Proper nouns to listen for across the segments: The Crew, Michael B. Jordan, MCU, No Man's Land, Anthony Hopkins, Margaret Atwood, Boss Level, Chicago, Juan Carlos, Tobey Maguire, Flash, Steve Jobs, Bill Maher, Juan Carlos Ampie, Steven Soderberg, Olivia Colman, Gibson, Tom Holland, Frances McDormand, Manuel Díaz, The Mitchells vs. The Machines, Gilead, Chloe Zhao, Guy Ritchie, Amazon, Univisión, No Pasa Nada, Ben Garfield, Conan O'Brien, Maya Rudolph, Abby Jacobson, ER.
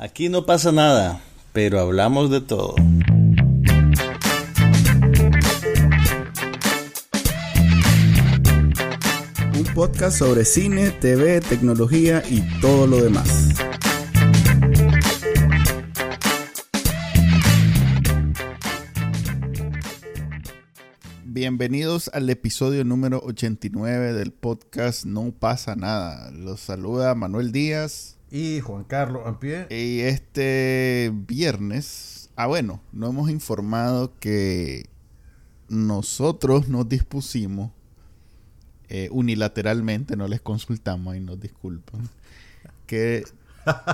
Aquí no pasa nada, pero hablamos de todo. Un podcast sobre cine, TV, tecnología y todo lo demás. Bienvenidos al episodio número 89 del podcast No Pasa Nada. Los saluda Manuel Díaz y Juan Carlos en pie. Y este viernes, no hemos informado que nosotros nos dispusimos unilateralmente, no les consultamos y nos disculpan, que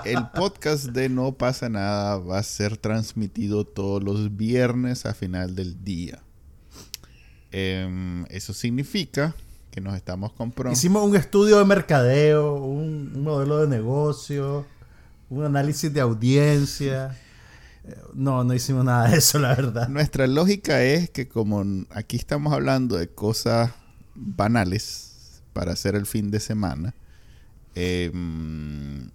el podcast de No Pasa Nada va a ser transmitido todos los viernes a final del día. Eso significa que nos estamos comprometiendo. Hicimos un estudio de mercadeo, un modelo de negocio, un análisis de audiencia. No hicimos nada de eso, la verdad. Nuestra lógica es que como aquí estamos hablando de cosas banales para hacer el fin de semana, el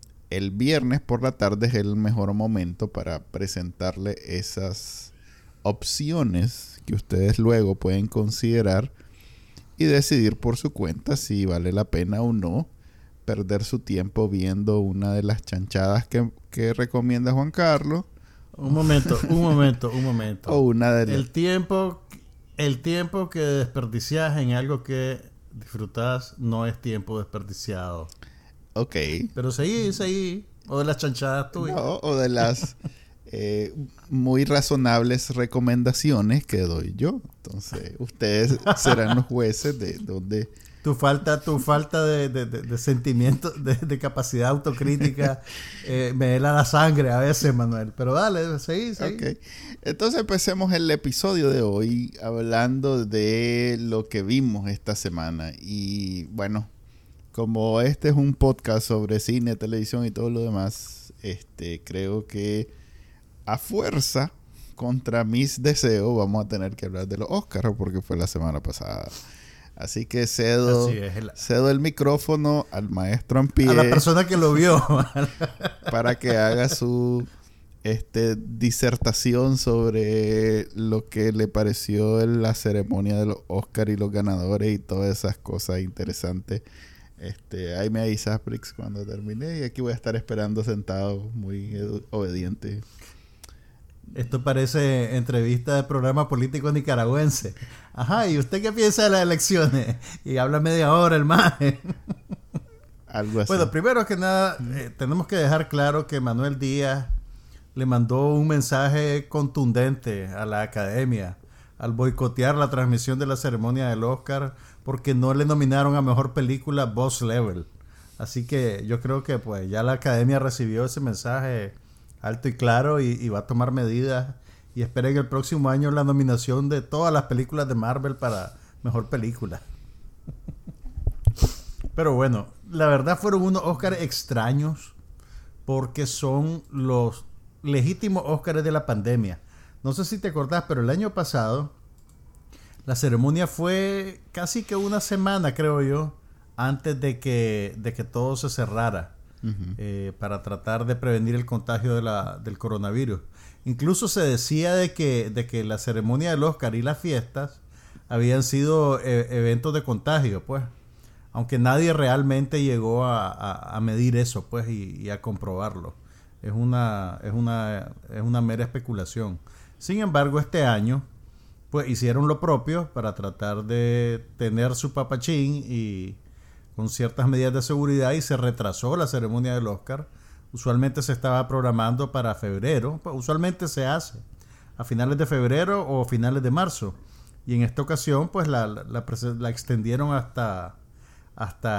viernes por la tarde es el mejor momento para presentarle esas opciones que ustedes luego pueden considerar y decidir por su cuenta si vale la pena o no perder su tiempo viendo una de las chanchadas que recomienda Juan Carlos. Un momento. O una de el tiempo que desperdicias en algo que disfrutas no es tiempo desperdiciado. Ok. Pero seguí. O de las chanchadas tuyas. No, o de las muy razonables recomendaciones que doy yo. Entonces, ustedes serán los jueces de donde... Tu falta de sentimiento, de capacidad autocrítica, me hela la sangre a veces, Manuel. Pero dale, seguí. Okay. Entonces empecemos el episodio de hoy hablando de lo que vimos esta semana. Y bueno, como este es un podcast sobre cine, televisión y todo lo demás, creo que a fuerza, contra mis deseos, vamos a tener que hablar de los Oscars porque fue la semana pasada. Así que cedo el micrófono al maestro Ampie. A la persona que lo vio. Para que haga su disertación sobre lo que le pareció en la ceremonia de los Oscars y los ganadores y todas esas cosas interesantes. Ahí me avisas, Prix, cuando termine. Y aquí voy a estar esperando sentado, muy obediente. Esto parece entrevista de programa político nicaragüense. Ajá, ¿y usted qué piensa de las elecciones? Y habla media hora el maje. Algo así. Bueno, primero que nada, tenemos que dejar claro que Manuel Díaz le mandó un mensaje contundente a la academia al boicotear la transmisión de la ceremonia del Oscar porque no le nominaron a mejor película Boss Level. Así que yo creo que pues ya la academia recibió ese mensaje alto y claro y va a tomar medidas y esperen el próximo año la nominación de todas las películas de Marvel para mejor película. Pero bueno, la verdad fueron unos Óscares extraños porque son los legítimos Óscares de la pandemia. No sé si te acordás, pero el año pasado la ceremonia fue casi que una semana, creo yo, antes de que todo se cerrara. Uh-huh. Para tratar de prevenir el contagio del coronavirus. Incluso se decía de que la ceremonia del Oscar y las fiestas habían sido eventos de contagio, pues. Aunque nadie realmente llegó a medir eso, pues, y a comprobarlo. Es una mera especulación. Sin embargo, este año, pues, hicieron lo propio para tratar de tener su papachín y con ciertas medidas de seguridad y se retrasó la ceremonia del Oscar. Usualmente se estaba programando para febrero, pues usualmente se hace a finales de febrero o finales de marzo. Y en esta ocasión pues la extendieron hasta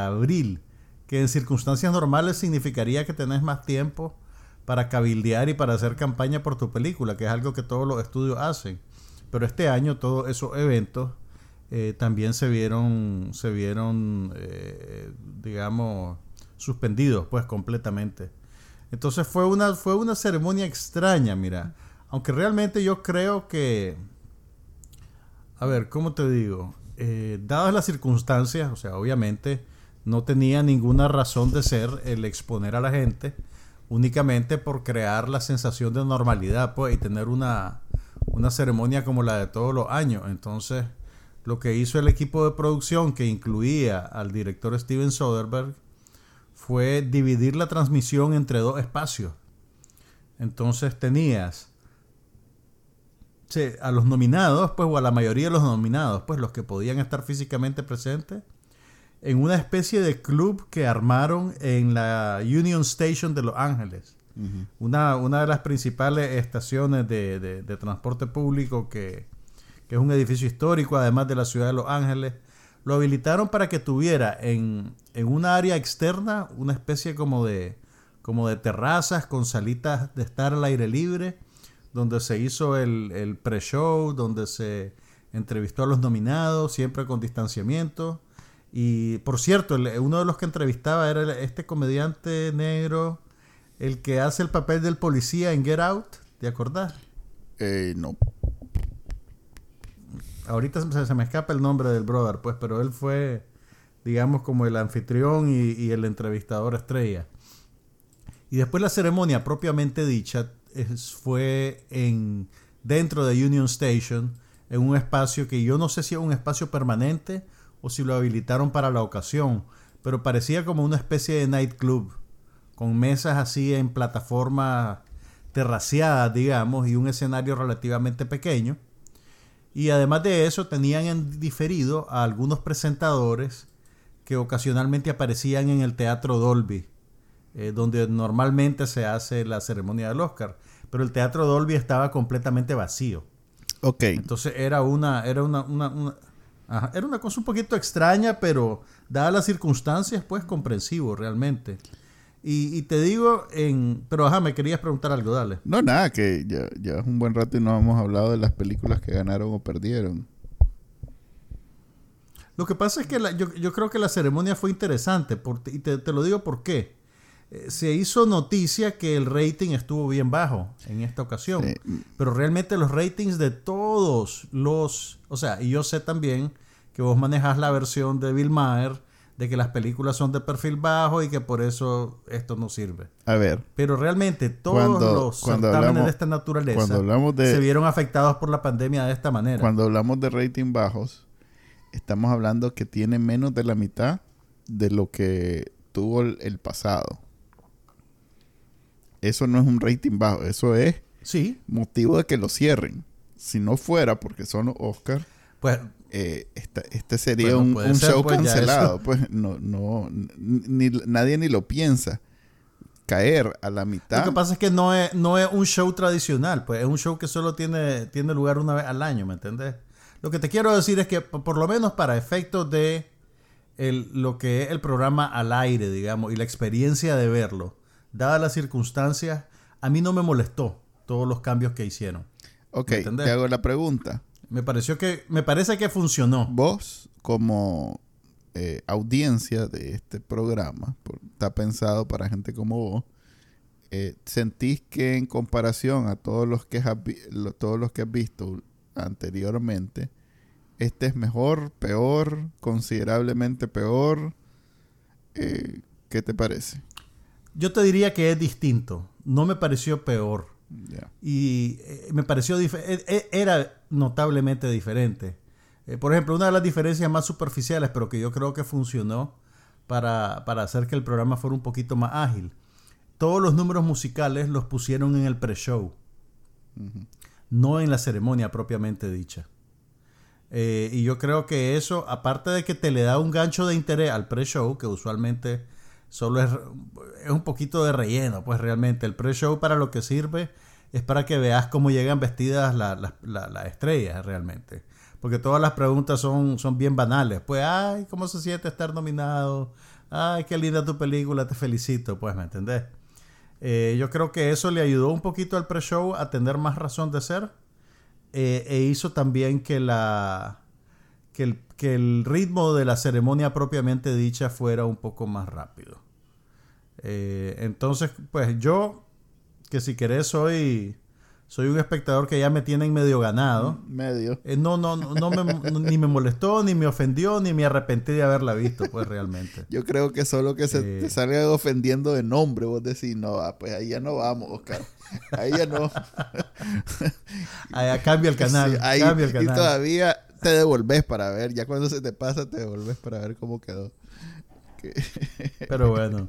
abril, que en circunstancias normales significaría que tenés más tiempo para cabildear y para hacer campaña por tu película, que es algo que todos los estudios hacen. Pero este año todos esos eventos también se vieron digamos suspendidos pues completamente. Entonces fue una ceremonia extraña, mira, aunque realmente yo creo que, a ver, ¿cómo te digo? Dadas las circunstancias, o sea, obviamente no tenía ninguna razón de ser el exponer a la gente únicamente por crear la sensación de normalidad, pues, y tener una ceremonia como la de todos los años. Entonces, lo que hizo el equipo de producción, que incluía al director Steven Soderberg, fue dividir la transmisión entre dos espacios. Entonces tenías a los nominados, pues, o a la mayoría de los nominados, pues, los que podían estar físicamente presentes, en una especie de club que armaron en la Union Station de Los Ángeles. Uh-huh. Una de las principales estaciones de transporte público, que es un edificio histórico, además de la ciudad de Los Ángeles. Lo habilitaron para que tuviera en una área externa una especie como de terrazas con salitas de estar al aire libre, donde se hizo el pre-show, donde se entrevistó a los nominados, siempre con distanciamiento. Y por cierto, uno de los que entrevistaba era este comediante negro, el que hace el papel del policía en Get Out, ¿te acordás? No. Ahorita se me escapa el nombre del brother, pues, pero él fue, digamos, como el anfitrión y el entrevistador estrella. Y después la ceremonia propiamente dicha fue dentro de Union Station, en un espacio que yo no sé si es un espacio permanente o si lo habilitaron para la ocasión, pero parecía como una especie de nightclub, con mesas así en plataformas terraceadas, digamos, y un escenario relativamente pequeño. Y además de eso, tenían en diferido a algunos presentadores que ocasionalmente aparecían en el Teatro Dolby, donde normalmente se hace la ceremonia del Oscar, pero el Teatro Dolby estaba completamente vacío. Okay. Entonces era una cosa un poquito extraña, pero dadas las circunstancias, pues, comprensivo realmente. Y te digo, pero me querías preguntar algo, dale. No, nada, que ya es un buen rato y no hemos hablado de las películas que ganaron o perdieron. Lo que pasa es que yo creo que la ceremonia fue interesante, y te lo digo por qué. Se hizo noticia que el rating estuvo bien bajo en esta ocasión, pero realmente los ratings de todos y yo sé también que vos manejás la versión de Bill Maher de que las películas son de perfil bajo y que por eso esto no sirve. A ver. Pero realmente todos los certámenes de esta naturaleza se vieron afectados por la pandemia de esta manera. Cuando hablamos de rating bajos, estamos hablando que tiene menos de la mitad de lo que tuvo el pasado. Eso no es un rating bajo, eso es motivo de que lo cierren. Si no fuera porque son los Oscars, pues, este sería un show, pues, cancelado. Pues nadie ni lo piensa. Caer a la mitad. Lo que pasa es que no es un show tradicional, pues es un show que solo tiene lugar una vez al año, ¿me entiendes? Lo que te quiero decir es que por lo menos para efectos de lo que es el programa al aire, digamos, y la experiencia de verlo, dadas las circunstancias, a mí no me molestó todos los cambios que hicieron. Ok, te hago la pregunta. Me parece que funcionó. Vos, como audiencia de este programa, está pensado para gente como vos, ¿sentís que en comparación a todos los que has visto anteriormente, este es mejor, peor, considerablemente peor? ¿Qué te parece? Yo te diría que es distinto. No me pareció peor. Yeah. Y me pareció era notablemente diferente. Por ejemplo, una de las diferencias más superficiales, pero que yo creo que funcionó para hacer que el programa fuera un poquito más ágil. Todos los números musicales los pusieron en el pre-show. Uh-huh. No en la ceremonia propiamente dicha. Y yo creo que eso, aparte de que te le da un gancho de interés al pre-show, que usualmente solo es un poquito de relleno, pues realmente. El pre-show para lo que sirve es para que veas cómo llegan vestidas las estrellas realmente. Porque todas las preguntas son bien banales. Pues, ay, ¿cómo se siente estar nominado? Ay, qué linda tu película, te felicito. Pues, ¿me entendés? Yo creo que eso le ayudó un poquito al pre-show a tener más razón de ser. E hizo también que el ritmo de la ceremonia propiamente dicha fuera un poco más rápido. Entonces, pues yo, que si querés soy soy un espectador que ya me tienen medio ganado. Medio. Ni me molestó, ni me ofendió, ni me arrepentí de haberla visto, pues realmente. Yo creo que solo que se te salga ofendiendo de nombre, vos decís, no, pues ahí ya no vamos, Oscar. Ahí ya no. Allá cambia el canal. Sí, ahí, cambia el canal. Y todavía te devolvés para ver. Ya cuando se te pasa, te devolvés para ver cómo quedó. Pero bueno.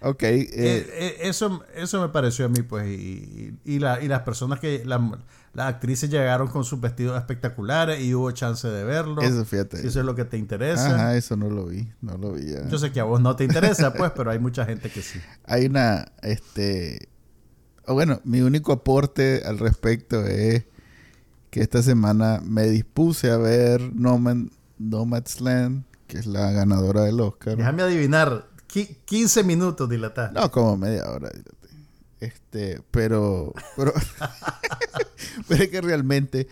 Ok. Eso me pareció a mí, pues. Y las personas que... Las actrices llegaron con sus vestidos espectaculares y hubo chance de verlo. Eso, fíjate. Si eso es lo que te interesa. Ajá, eso no lo vi. No lo vi ya. Yo sé que a vos no te interesa, pues, pero hay mucha gente que sí. Hay una... Bueno, mi único aporte al respecto es que esta semana me dispuse a ver No Man's Land, que es la ganadora del Oscar. Déjame adivinar, 15 minutos dilatada. No, como media hora dilatada. Pero es que realmente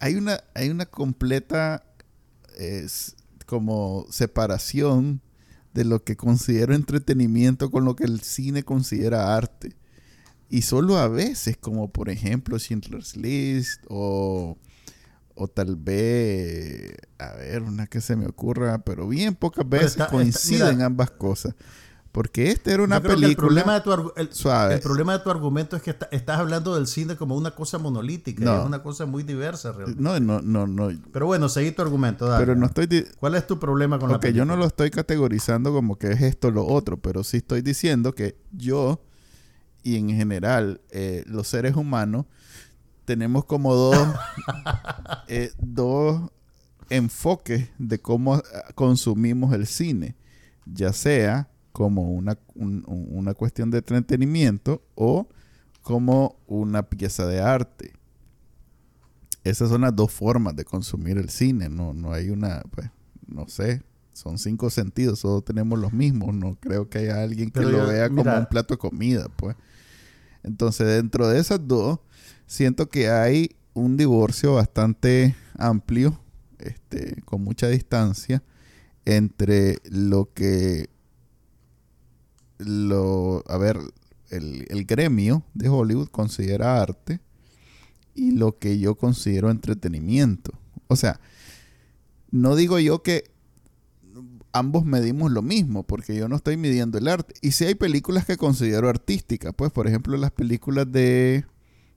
hay una completa como separación de lo que considero entretenimiento con lo que el cine considera arte. Y solo a veces, como por ejemplo Schindler's List o tal vez, a ver, una que se me ocurra, pero bien pocas veces coinciden ambas cosas. Porque esta era una película... El problema de tu argumento es que estás hablando del cine como una cosa monolítica. No. Es una cosa muy diversa realmente. No. Pero bueno, seguí tu argumento. Dale. Pero no estoy... ¿Cuál es tu problema con la película? Yo no lo estoy categorizando como que es esto o lo otro. Pero sí estoy diciendo que yo y en general los seres humanos tenemos como dos enfoques de cómo consumimos el cine. Ya sea... como una cuestión de entretenimiento o como una pieza de arte. Esas son las dos formas de consumir el cine. No hay una... Pues, no sé. Son 5 sentidos. Todos tenemos los mismos. No creo que haya alguien que lo vea como un plato de comida, pues. Entonces, dentro de esas dos, siento que hay un divorcio bastante amplio, con mucha distancia, entre lo que... el gremio de Hollywood considera arte y lo que yo considero entretenimiento. O sea, no digo yo que ambos medimos lo mismo, porque yo no estoy midiendo el arte. Y sí hay películas que considero artísticas, pues por ejemplo las películas de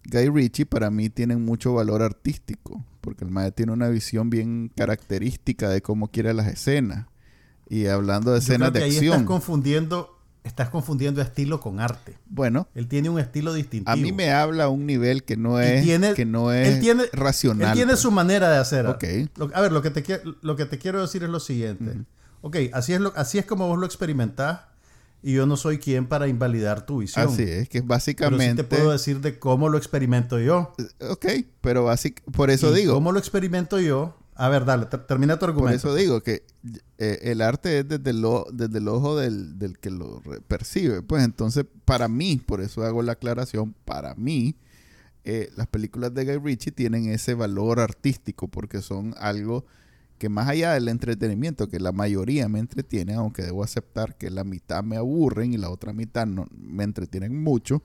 Guy Ritchie para mí tienen mucho valor artístico, porque el maestro tiene una visión bien característica de cómo quiere las escenas. Y hablando de escenas de acción, estás confundiendo estilo con arte. Bueno. Él tiene un estilo distintivo. A mí me habla a un nivel que no es racional. Él tiene su manera de hacer. Okay. Lo que te quiero decir es lo siguiente. Uh-huh. Ok, así es como vos lo experimentás y yo no soy quien para invalidar tu visión. Así es, que básicamente... Pero sí te puedo decir de cómo lo experimento yo. Ok, pero por eso digo... ¿Cómo lo experimento yo? A ver, dale, termina tu argumento. Por eso digo que el arte es desde el ojo del que lo percibe. Pues entonces, para mí, por eso hago la aclaración, para mí, las películas de Guy Ritchie tienen ese valor artístico porque son algo que más allá del entretenimiento, que la mayoría me entretiene, aunque debo aceptar que la mitad me aburren y la otra mitad no me entretienen mucho,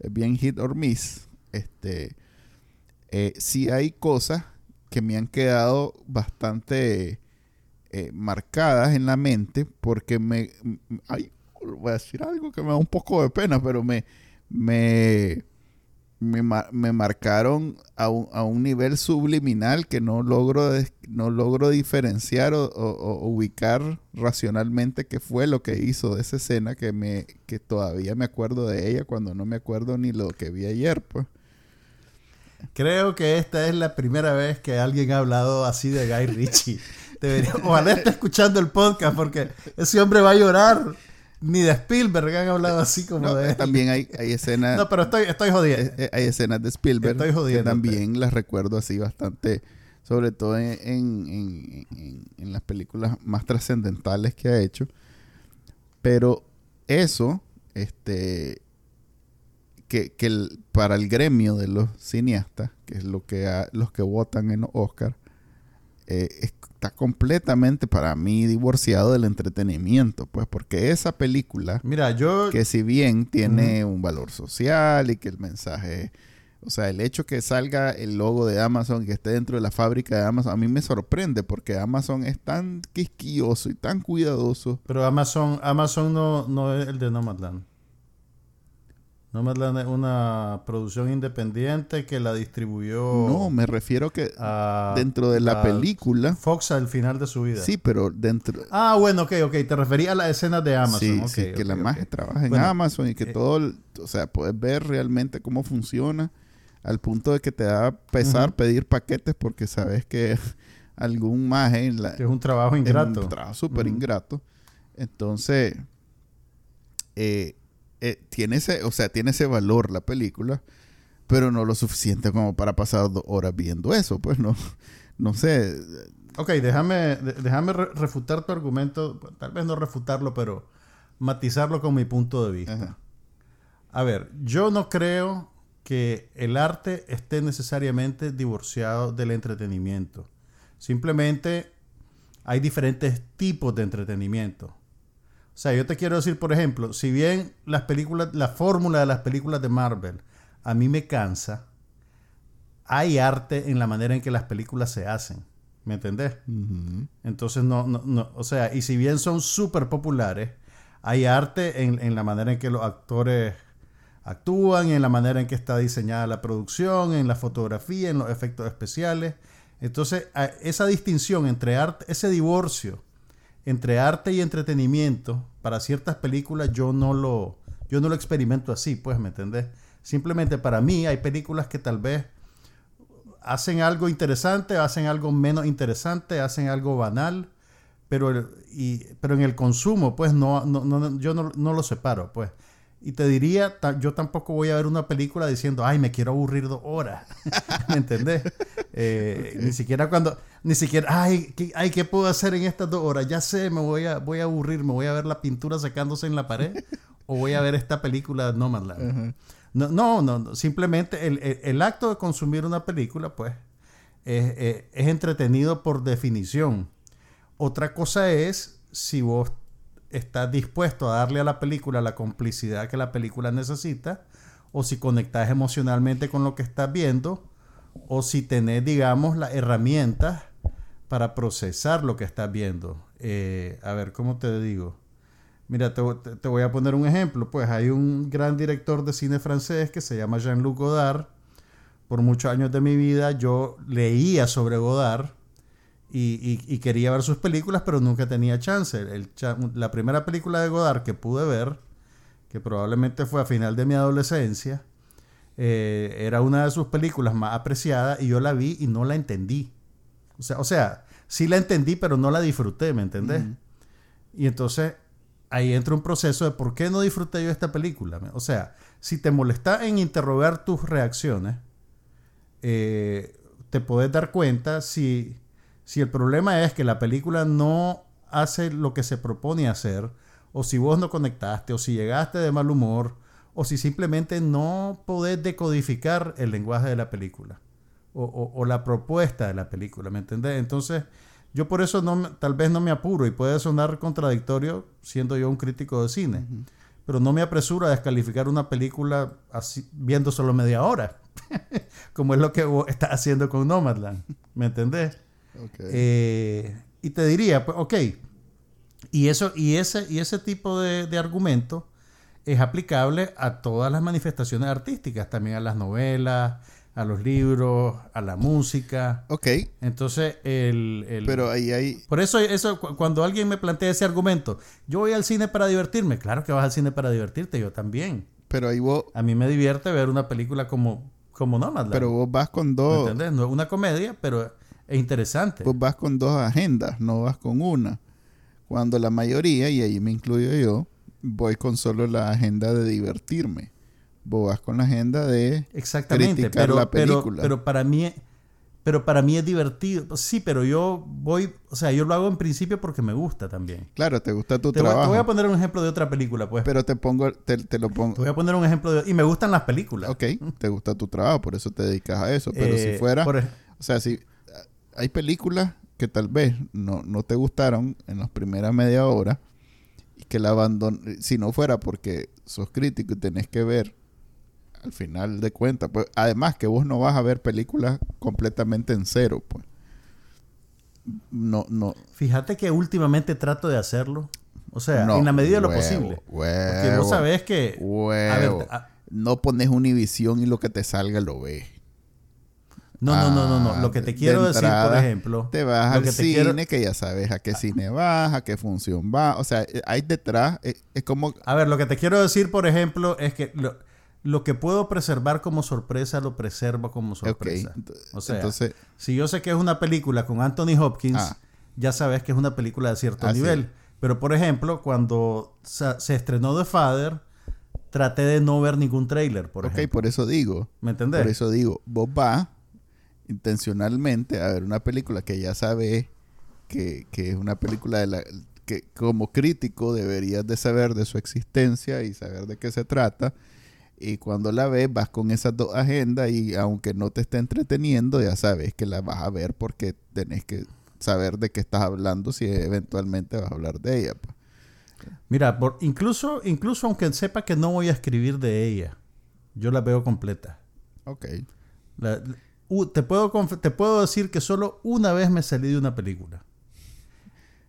es bien hit or miss. Sí hay cosas que me han quedado bastante marcadas en la mente porque voy a decir algo que me da un poco de pena, pero me marcaron a un nivel subliminal que no logro diferenciar o ubicar racionalmente qué fue lo que hizo de esa escena que todavía me acuerdo de ella cuando no me acuerdo ni lo que vi ayer, pues. Creo que esta es la primera vez que alguien ha hablado así de Guy Ritchie. Ojalá esté escuchando el podcast porque ese hombre va a llorar. Ni de Spielberg han hablado así como de él. También hay escenas... No, pero estoy jodiendo. Hay escenas de Spielberg que también las recuerdo así bastante. Sobre todo en las películas más trascendentales que ha hecho. Pero eso... para el gremio de los cineastas, que es los que votan en los Oscar, está completamente para mí divorciado del entretenimiento, pues, porque esa película, mira, yo, que si bien tiene un valor social y que el mensaje, o sea, el hecho que salga el logo de Amazon y que esté dentro de la fábrica de Amazon, a mí me sorprende porque Amazon es tan quisquilloso y tan cuidadoso. Pero Amazon no es el de Nomadland. Nomadland es una producción independiente que la distribuyó... No, me refiero que dentro de la película... Fox al final de su vida. Sí, pero dentro... Ah, bueno, ok. Te refería a las escenas de Amazon. Sí, okay, sí, que la magia trabaja en Amazon y que todo... O sea, puedes ver realmente cómo funciona al punto de que te da pesar pedir paquetes porque sabes que algún maje... Que es un trabajo ingrato. Es un trabajo súper ingrato. Entonces... tiene ese valor la película, pero no lo suficiente como para pasar 2 horas viendo eso, pues no sé. Ok, déjame refutar tu argumento, tal vez no refutarlo, pero matizarlo con mi punto de vista. Ajá. A ver, yo no creo que el arte esté necesariamente divorciado del entretenimiento. Simplemente hay diferentes tipos de entretenimiento. O sea, yo te quiero decir, por ejemplo, si bien las películas, la fórmula de las películas de Marvel a mí me cansa, hay arte en la manera en que las películas se hacen. ¿Me entendés? Uh-huh. Entonces, no. O sea, y si bien son súper populares, hay arte en la manera en que los actores actúan, en la manera en que está diseñada la producción, en la fotografía, en los efectos especiales. Entonces, esa distinción entre arte, ese divorcio entre arte y entretenimiento, para ciertas películas yo no lo experimento así, pues, ¿me entendés? Simplemente para mí hay películas que tal vez hacen algo interesante, hacen algo menos interesante, hacen algo banal, pero en el consumo, pues, yo no lo separo, pues. Y te diría, yo tampoco voy a ver una película diciendo, ay, me quiero aburrir 2 horas. ¿Me entendés? Okay. Ni siquiera, ay, ¿qué puedo hacer en estas 2 horas? Ya sé, voy a aburrir, me voy a ver la pintura secándose en la pared o voy a ver esta película Nomadland. Uh-huh. No, simplemente el acto de consumir una película, pues, es entretenido por definición. Otra cosa es si vos estás dispuesto a darle a la película la complicidad que la película necesita, o si conectás emocionalmente con lo que estás viendo, o si tenés, digamos, las herramientas para procesar lo que estás viendo. A ver, ¿cómo te digo? Mira, te voy a poner un ejemplo. Pues hay un gran director de cine francés que se llama Jean-Luc Godard. Por muchos años de mi vida yo leía sobre Godard y quería ver sus películas, pero nunca tenía chance. La primera película de Godard que pude ver, que probablemente fue a final de mi adolescencia, era una de sus películas más apreciadas y yo la vi y no la entendí. O sea, sí la entendí, pero no la disfruté, ¿me entendés? Uh-huh. Y entonces ahí entra un proceso de por qué no disfruté yo esta película. O sea, si te molestás en interrogar tus reacciones, te podés dar cuenta si el problema es que la película no hace lo que se propone hacer, o si vos no conectaste, o si llegaste de mal humor, o si simplemente no podés decodificar el lenguaje de la película, o la propuesta de la película, ¿me entendés? Entonces, yo por eso tal vez no me apuro, y puede sonar contradictorio siendo yo un crítico de cine, uh-huh, pero no me apresuro a descalificar una película así, viendo solo media hora, como es lo que vos estás haciendo con Nomadland, ¿me entendés? Okay. Y te diría, pues, ok, y ese tipo de argumento es aplicable a todas las manifestaciones artísticas, también a las novelas, a los libros, a la música. Ok. Entonces, pero ahí hay... Por eso cuando alguien me plantea ese argumento, yo voy al cine para divertirme. Claro que vas al cine para divertirte, yo también. Pero ahí vos... A mí me divierte ver una película como Nomadland. Pero vos vas con dos... ¿Me entendés? No es una comedia, pero... Es interesante. Pues vas con 2 agendas, no vas con una. Cuando la mayoría, y ahí me incluyo yo, voy con solo la agenda de divertirme. Vos vas con la agenda de criticar la película. Pero para mí es divertido. Sí, pero yo voy... O sea, yo lo hago en principio porque me gusta también. Claro, te gusta tu trabajo. Te voy a poner un ejemplo de otra película, pues. Pero te lo pongo... Te voy a poner un ejemplo de... Y me gustan las películas. Ok, te gusta tu trabajo, por eso te dedicas a eso. Pero si fuera... O sea, si... Hay películas que tal vez no te gustaron en las primeras media hora y que la abandoné, si no fuera porque sos crítico y tenés que ver al final de cuentas, pues, además que vos no vas a ver películas completamente en cero, pues. No. Fíjate que últimamente trato de hacerlo. O sea, en la medida de lo posible. Porque vos sabés que... no pones Univisión y lo que te salga lo ves. No. Lo que te quiero de decir, por ejemplo... Te vas al cine, que ya sabes a qué cine vas, a qué función vas. O sea, hay detrás... Es como... A ver, lo que te quiero decir, por ejemplo, es que... Lo que puedo preservar como sorpresa, lo preservo como sorpresa. Okay. O sea, entonces, si yo sé que es una película con Anthony Hopkins, ya sabes que es una película de cierto nivel. Sí. Pero, por ejemplo, cuando se estrenó The Father, traté de no ver ningún tráiler, por ejemplo. Ok, por eso digo. ¿Me entendés? Por eso digo, vos vas intencionalmente a ver una película que ya sabes que es una película de la que como crítico deberías de saber de su existencia y saber de qué se trata. Y cuando la ves, vas con esas dos agendas y aunque no te esté entreteniendo, ya sabes que la vas a ver porque tenés que saber de qué estás hablando si eventualmente vas a hablar de ella. Mira, incluso aunque sepa que no voy a escribir de ella, yo la veo completa. Ok. Te puedo decir que solo una vez me salí de una película.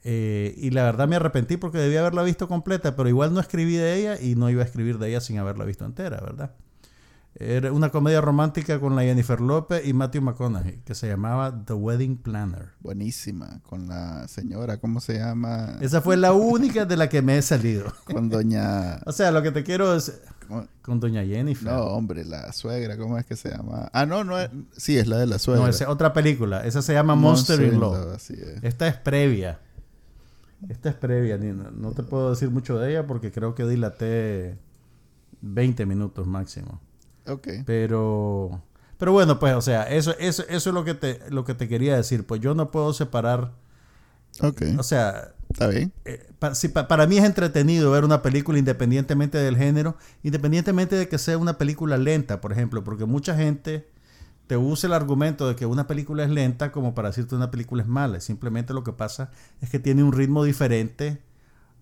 Y la verdad me arrepentí porque debía haberla visto completa, pero igual no escribí de ella y no iba a escribir de ella sin haberla visto entera, ¿verdad? Era una comedia romántica con la Jennifer López y Matthew McConaughey que se llamaba The Wedding Planner. Buenísima, con la señora, ¿cómo se llama? Esa fue la única de la que me he salido. Con doña... O sea, lo que te quiero es... Con doña Jennifer. No, hombre, la suegra, ¿cómo es que se llama? Ah, no es... Sí, es la de la suegra. No, es otra película. Esa se llama Monster in Love. Así es. Esta es previa, Nina. No te puedo decir mucho de ella porque creo que dilaté 20 minutos máximo. Ok. Pero bueno, pues, o sea, eso es lo que te quería decir. Pues yo no puedo separar... Ok. O sea... Está bien. Para mí es entretenido ver una película independientemente del género, independientemente de que sea una película lenta, por ejemplo, porque mucha gente... Te usa el argumento de que una película es lenta como para decirte una película es mala. Simplemente lo que pasa es que tiene un ritmo diferente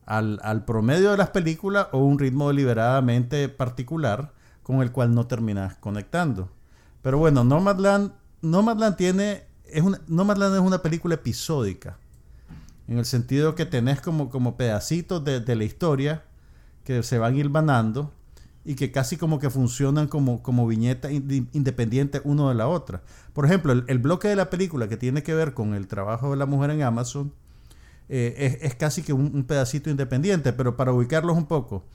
al promedio de las películas o un ritmo deliberadamente particular con el cual no terminas conectando. Pero bueno, Nomadland es una película episódica. En el sentido que tenés como pedacitos de la historia que se van hilvanando. Y que casi como que funcionan como viñetas independientes uno de la otra. Por ejemplo, el bloque de la película que tiene que ver con el trabajo de la mujer en Amazon es casi que un pedacito independiente. Pero para ubicarlos un poco,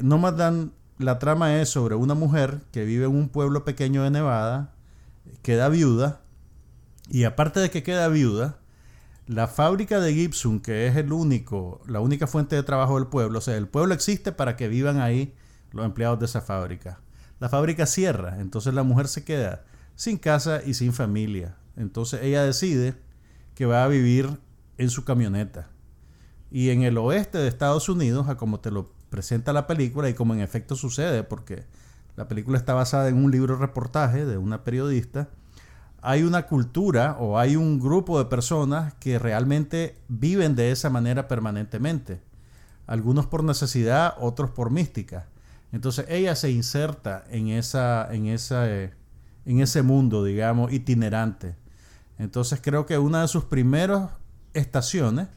Nomadland, la trama es sobre una mujer que vive en un pueblo pequeño de Nevada, queda viuda, y aparte de que queda viuda, la fábrica de Gibson, que es la única fuente de trabajo del pueblo, o sea, el pueblo existe para que vivan ahí los empleados de esa fábrica. La fábrica cierra, entonces la mujer se queda sin casa y sin familia. Entonces ella decide que va a vivir en su camioneta. Y en el oeste de Estados Unidos, a como te lo presenta la película y como en efecto sucede, porque la película está basada en un libro reportaje de una periodista, hay una cultura o hay un grupo de personas que realmente viven de esa manera permanentemente. Algunos por necesidad, otros por mística. Entonces ella se inserta en ese mundo, digamos, itinerante. Entonces creo que una de sus primeras estaciones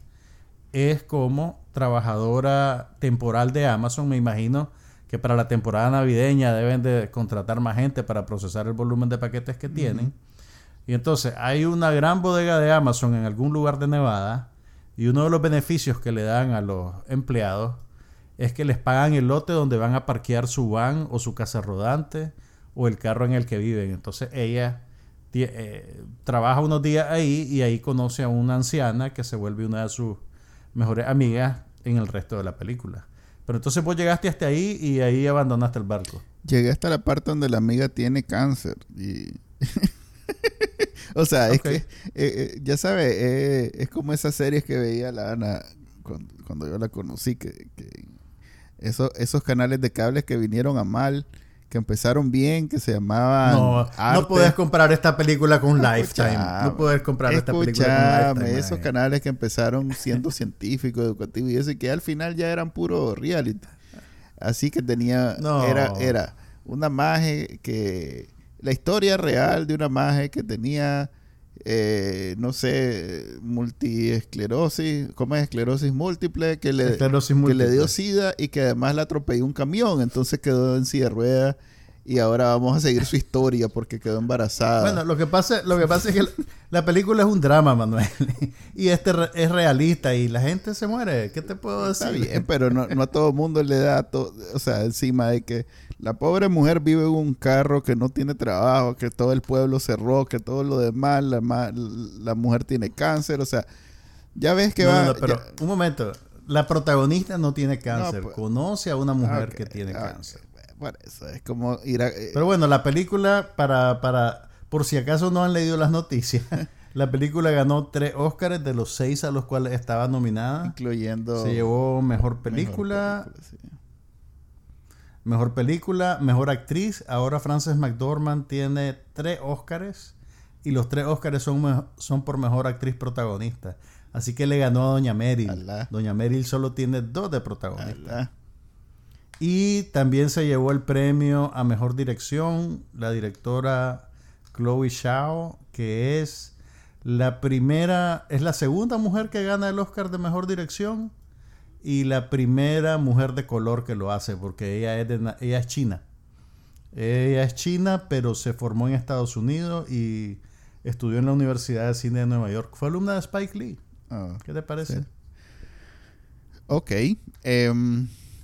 es como trabajadora temporal de Amazon. Me imagino que para la temporada navideña deben de contratar más gente para procesar el volumen de paquetes que tienen. Uh-huh. Y entonces hay una gran bodega de Amazon en algún lugar de Nevada y uno de los beneficios que le dan a los empleados es que les pagan el lote donde van a parquear su van o su casa rodante o el carro en el que viven. Entonces ella trabaja unos días ahí y ahí conoce a una anciana que se vuelve una de sus mejores amigas en el resto de la película. Pero entonces vos llegaste hasta ahí y ahí abandonaste el barco. Llegué hasta la parte donde la amiga tiene cáncer y... O sea, okay. Es que, ya sabes, es como esas series que veía la Ana cuando yo la conocí, que esos canales de cables que vinieron a mal, que empezaron bien, que se llamaban... No podés comparar esta película con Lifetime. No podés comparar esta película con Lifetime. Esos canales que empezaron siendo científicos, educativos y eso, y que al final ya eran puro reality. Así que tenía... Era una maje que... La historia real de una maje que tenía... no sé, multiesclerosis, ¿cómo es? Esclerosis múltiple, que le dio sida y que además la atropelló un camión, entonces quedó en silla de ruedas y ahora vamos a seguir su historia porque quedó embarazada. Bueno, lo que pasa es que la película es un drama, Manuel, y es realista y la gente se muere, ¿qué te puedo decir? Está bien, pero no a todo mundo le da, o sea, encima de que la pobre mujer vive en un carro, que no tiene trabajo, que todo el pueblo cerró, que todo lo demás, la mujer tiene cáncer, o sea, ya ves que va... No, pero ya... un momento, la protagonista no tiene cáncer, conoce a una mujer que tiene cáncer. Bueno, eso es como ir a... Pero bueno, la película, por si acaso no han leído las noticias, la película ganó 3 Óscares de los 6 a los cuales estaba nominada. Incluyendo... Se llevó Mejor Película... Mejor película, mejor actriz. Ahora Frances McDormand tiene 3 Óscares y los 3 Óscares son por mejor actriz protagonista. Así que le ganó a Doña Meryl. Alá. Doña Meryl solo tiene 2 de protagonista. Alá. Y también se llevó el premio a mejor dirección la directora Chloe Zhao, que es la segunda mujer que gana el Óscar de mejor dirección. Y la primera mujer de color que lo hace, porque ella es china. Ella es china, pero se formó en Estados Unidos y estudió en la Universidad de Cine de Nueva York. Fue alumna de Spike Lee. Oh, ¿qué te parece? Sí. Ok.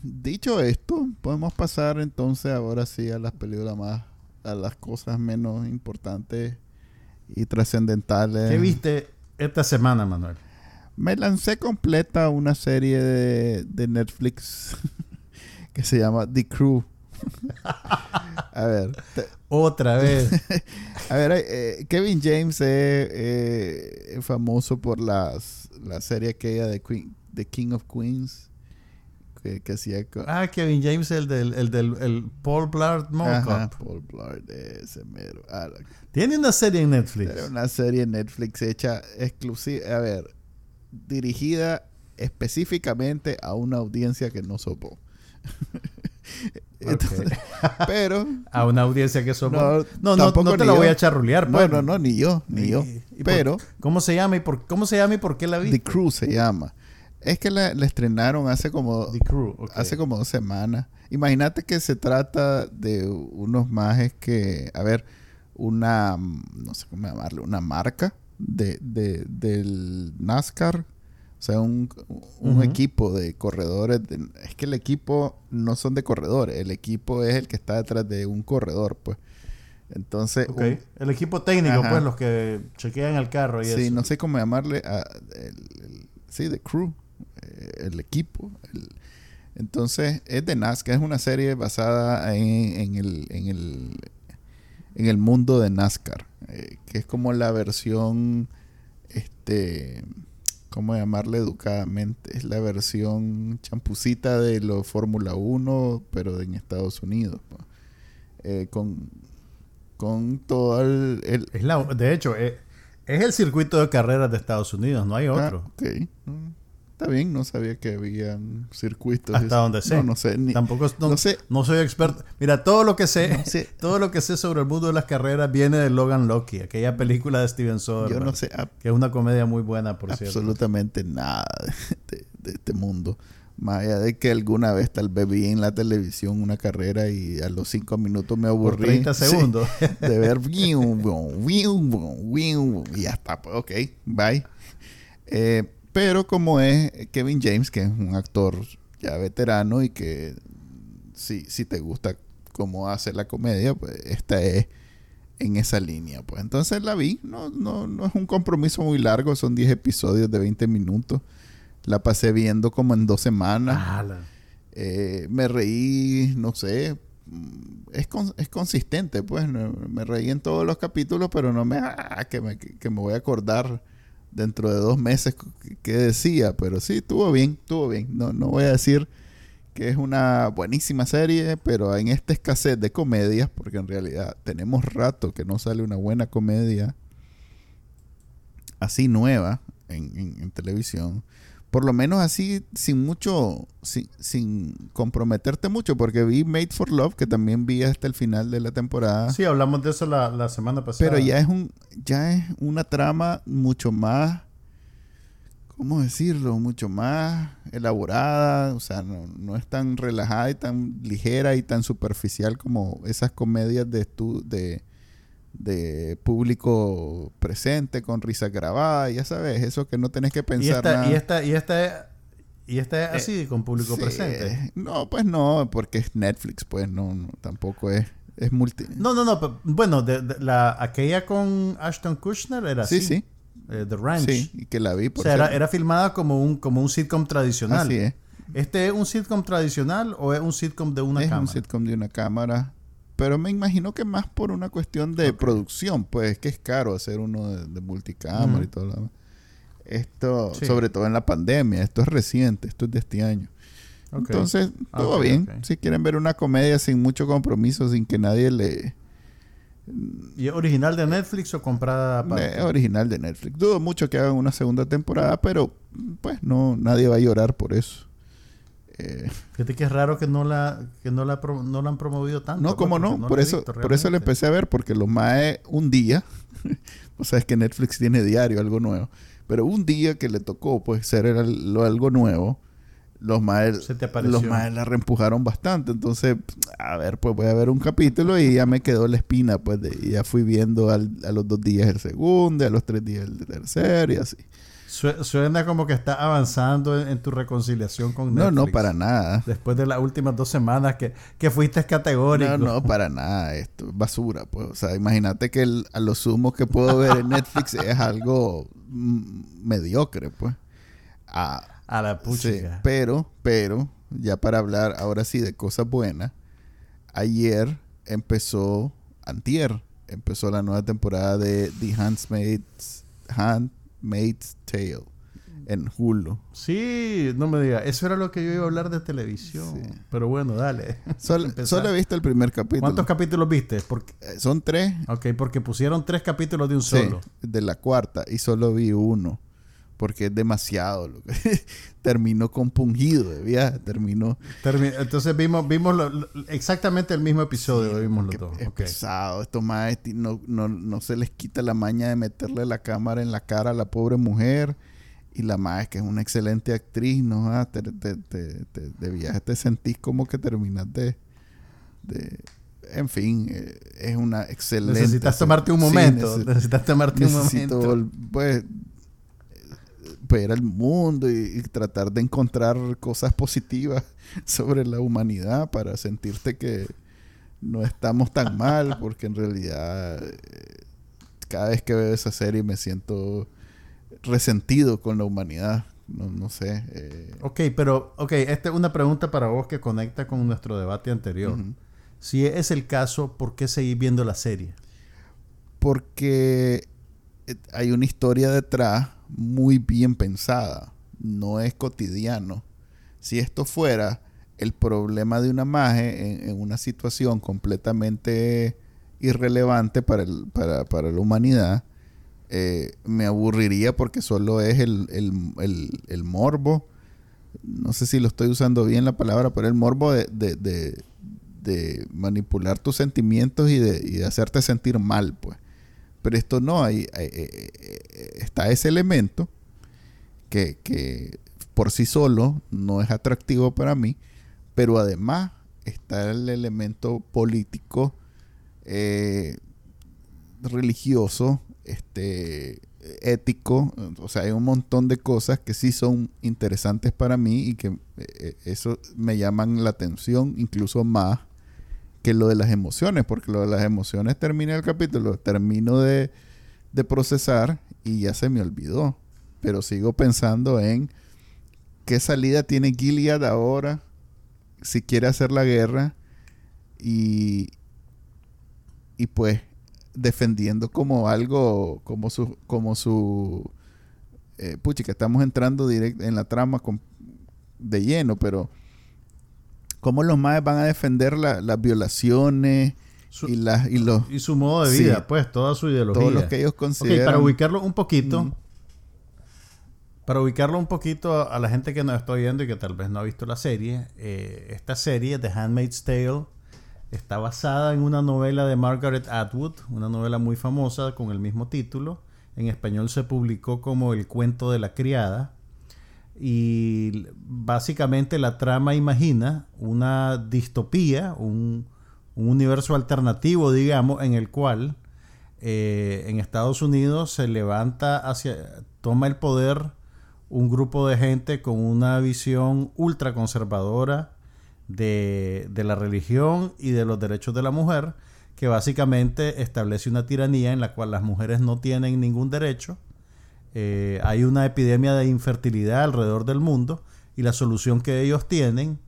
Dicho esto, podemos pasar entonces ahora sí a las películas más... A las cosas menos importantes y trascendentales. ¿Qué viste esta semana, Manuel? Me lancé completa una serie de Netflix que se llama The Crew. A ver. Otra vez. A ver, Kevin James es famoso por la serie aquella de The King of Queens. Que hacía Kevin James, el del Paul Blart Mockup. Ajá, Paul Blart, ese mero. Tiene una serie en Netflix. Tiene una serie en Netflix hecha exclusiva. A ver. Dirigida específicamente a una audiencia que no sopó. Entonces, pero a una audiencia que sopó. No te la voy a charrulear. Pues. No, ni yo. Pero ¿Cómo se llama y por qué la viste? The Crew se llama. Es que la estrenaron hace como 2 semanas. Imagínate que se trata de unos majes que, a ver, una, no sé cómo llamarlo, una marca del NASCAR, o sea, un equipo de corredores. Es que el equipo no son de corredores, el equipo es el que está detrás de un corredor, pues. Entonces, el equipo técnico, ajá, pues, los que chequean el carro y sí, eso. Sí, no sé cómo llamarle a The Crew, el equipo. Entonces, es de NASCAR, es una serie basada en el mundo de NASCAR, que es como la versión, ¿cómo llamarle educadamente? Es la versión champucita de los Fórmula 1, pero en Estados Unidos, ¿no? Con todo el... de hecho, es el circuito de carreras de Estados Unidos, no hay otro. Ok. Está bien, no sabía que habían circuitos. Hasta donde sé. No sé. Tampoco no sé. No soy experto. Mira, todo lo que sé sobre el mundo de las carreras viene de Logan Lucky, aquella película de Steven Soderberg. Yo no sé. Que es una comedia muy buena, por cierto. Absolutamente nada de este mundo. Más allá de que alguna vez tal vez vi en la televisión una carrera y a los 5 minutos me aburrí. Por 30 segundos. Sí, de ver. Y ya está. Ok, bye. Pero como es Kevin James, que es un actor ya veterano y que si te gusta cómo hace la comedia, pues esta es en esa línea. Pues entonces la vi. No es un compromiso muy largo. Son 10 episodios de 20 minutos. La pasé viendo como en 2 semanas. Me reí, no sé. Es consistente, pues. Me reí en todos los capítulos, pero no me... que me voy a acordar dentro de 2 meses que decía, pero sí, estuvo bien. No voy a decir que es una buenísima serie, pero en esta escasez de comedias, porque en realidad tenemos rato que no sale una buena comedia así nueva en televisión, por lo menos así sin mucho, sin comprometerte mucho, porque vi Made for Love, que también vi hasta el final de la temporada. Sí, hablamos de eso la semana pasada. Pero ya es una trama mucho más, ¿cómo decirlo? Mucho más elaborada, o sea, no es tan relajada y tan ligera y tan superficial como esas comedias de público presente con risa grabada, ya sabes, eso que no tenés que pensar nada. ¿Y esta es así, con público presente? No, pues no, porque es Netflix, pues no tampoco es multi... No, pero, bueno, aquella con Ashton Kutcher era así. Sí. The Ranch. Sí, que la vi. Por era filmada como un sitcom tradicional. Así es. ¿Este es un sitcom tradicional o es un sitcom de una cámara? Es un sitcom de una cámara. Pero me imagino que más por una cuestión de producción. Pues que es caro hacer uno de multicámara y todo lo demás. Esto, sobre todo en la pandemia. Esto es reciente. Esto es de este año. Okay. Entonces, todo bien. Okay. Si quieren ver una comedia sin mucho compromiso, sin que nadie le... ¿Y es original de Netflix o comprada aparte? Original de Netflix. Dudo mucho que hagan una segunda temporada, pero pues no, nadie va a llorar por eso. Fíjate que es raro que no la han promovido tanto. No, cómo no. Por eso la empecé a ver, porque los mae un día, o sea, es que Netflix tiene diario algo nuevo, pero un día que le tocó pues ser algo nuevo, los maes la reempujaron bastante. Entonces, a ver, pues voy a ver un capítulo y ya me quedó la espina, pues ya fui viendo a los 2 días el segundo, a los 3 días el tercero y así. Suena como que estás avanzando en tu reconciliación con Netflix. No, para nada. Después de las últimas 2 semanas que fuiste categórico. No, para nada. Esto es basura, pues. O sea, imagínate que a lo sumo que puedo ver en Netflix es algo mediocre, pues. A la pucha. Sí, pero, ya para hablar ahora sí de cosas buenas, antier empezó la nueva temporada de The Handmaid's Tale en Hulu. Sí, no me digas. Eso era lo que yo iba a hablar de televisión. Sí. Pero bueno, dale. Solo he visto el primer capítulo. ¿Cuántos capítulos viste? Porque... son 3. Ok, porque pusieron 3 capítulos de un solo. De la cuarta. Y solo vi 1. Porque es demasiado. Terminó compungido de viaje. Entonces vimos exactamente el mismo episodio. Sí, vimos los dos. Es pesado. Estos maes no se les quita la maña de meterle la cámara en la cara a la pobre mujer. Y la maes, que es una excelente actriz, ¿no? De viaje te sentís como que terminas de... En fin, es una excelente... Necesitas tomarte un momento. Sí, necesito, pues... ver al mundo y tratar de encontrar cosas positivas sobre la humanidad para sentirte que no estamos tan mal, porque en realidad cada vez que veo esa serie me siento resentido con la humanidad. No sé. Ok, esta es una pregunta para vos que conecta con nuestro debate anterior. Uh-huh. Si es el caso, ¿por qué seguís viendo la serie? Porque hay una historia detrás muy bien pensada. No es cotidiano. Si esto fuera el problema de una maje en una situación completamente irrelevante para la humanidad, me aburriría, porque solo es el morbo. No sé si lo estoy usando bien la palabra, pero el morbo de manipular tus sentimientos y de hacerte sentir mal, pues. Pero esto no, está ese elemento que por sí solo no es atractivo para mí, pero además está el elemento político, religioso, ético. O sea, hay un montón de cosas que sí son interesantes para mí y que eso me llaman la atención, incluso más que lo de las emociones, porque lo de las emociones termina el capítulo, termino de procesar y ya se me olvidó, pero sigo pensando en qué salida tiene Gilead ahora si quiere hacer la guerra y pues defendiendo como algo, como su puchica, estamos entrando directo en la trama de lleno, pero cómo los maes van a defender las violaciones y su modo de vida, sí, pues, toda su ideología. Todos los que ellos consideran. Okay, para ubicarlo un poquito a la gente que nos está viendo y que tal vez no ha visto la serie, esta serie, The Handmaid's Tale, está basada en una novela de Margaret Atwood, una novela muy famosa con el mismo título. En español se publicó como El cuento de la criada. Y básicamente la trama imagina una distopía, un universo alternativo, digamos, en el cual en Estados Unidos se levanta toma el poder un grupo de gente con una visión ultraconservadora de la religión y de los derechos de la mujer, que básicamente establece una tiranía en la cual las mujeres no tienen ningún derecho. Hay una epidemia de infertilidad alrededor del mundo y la solución que ellos tienen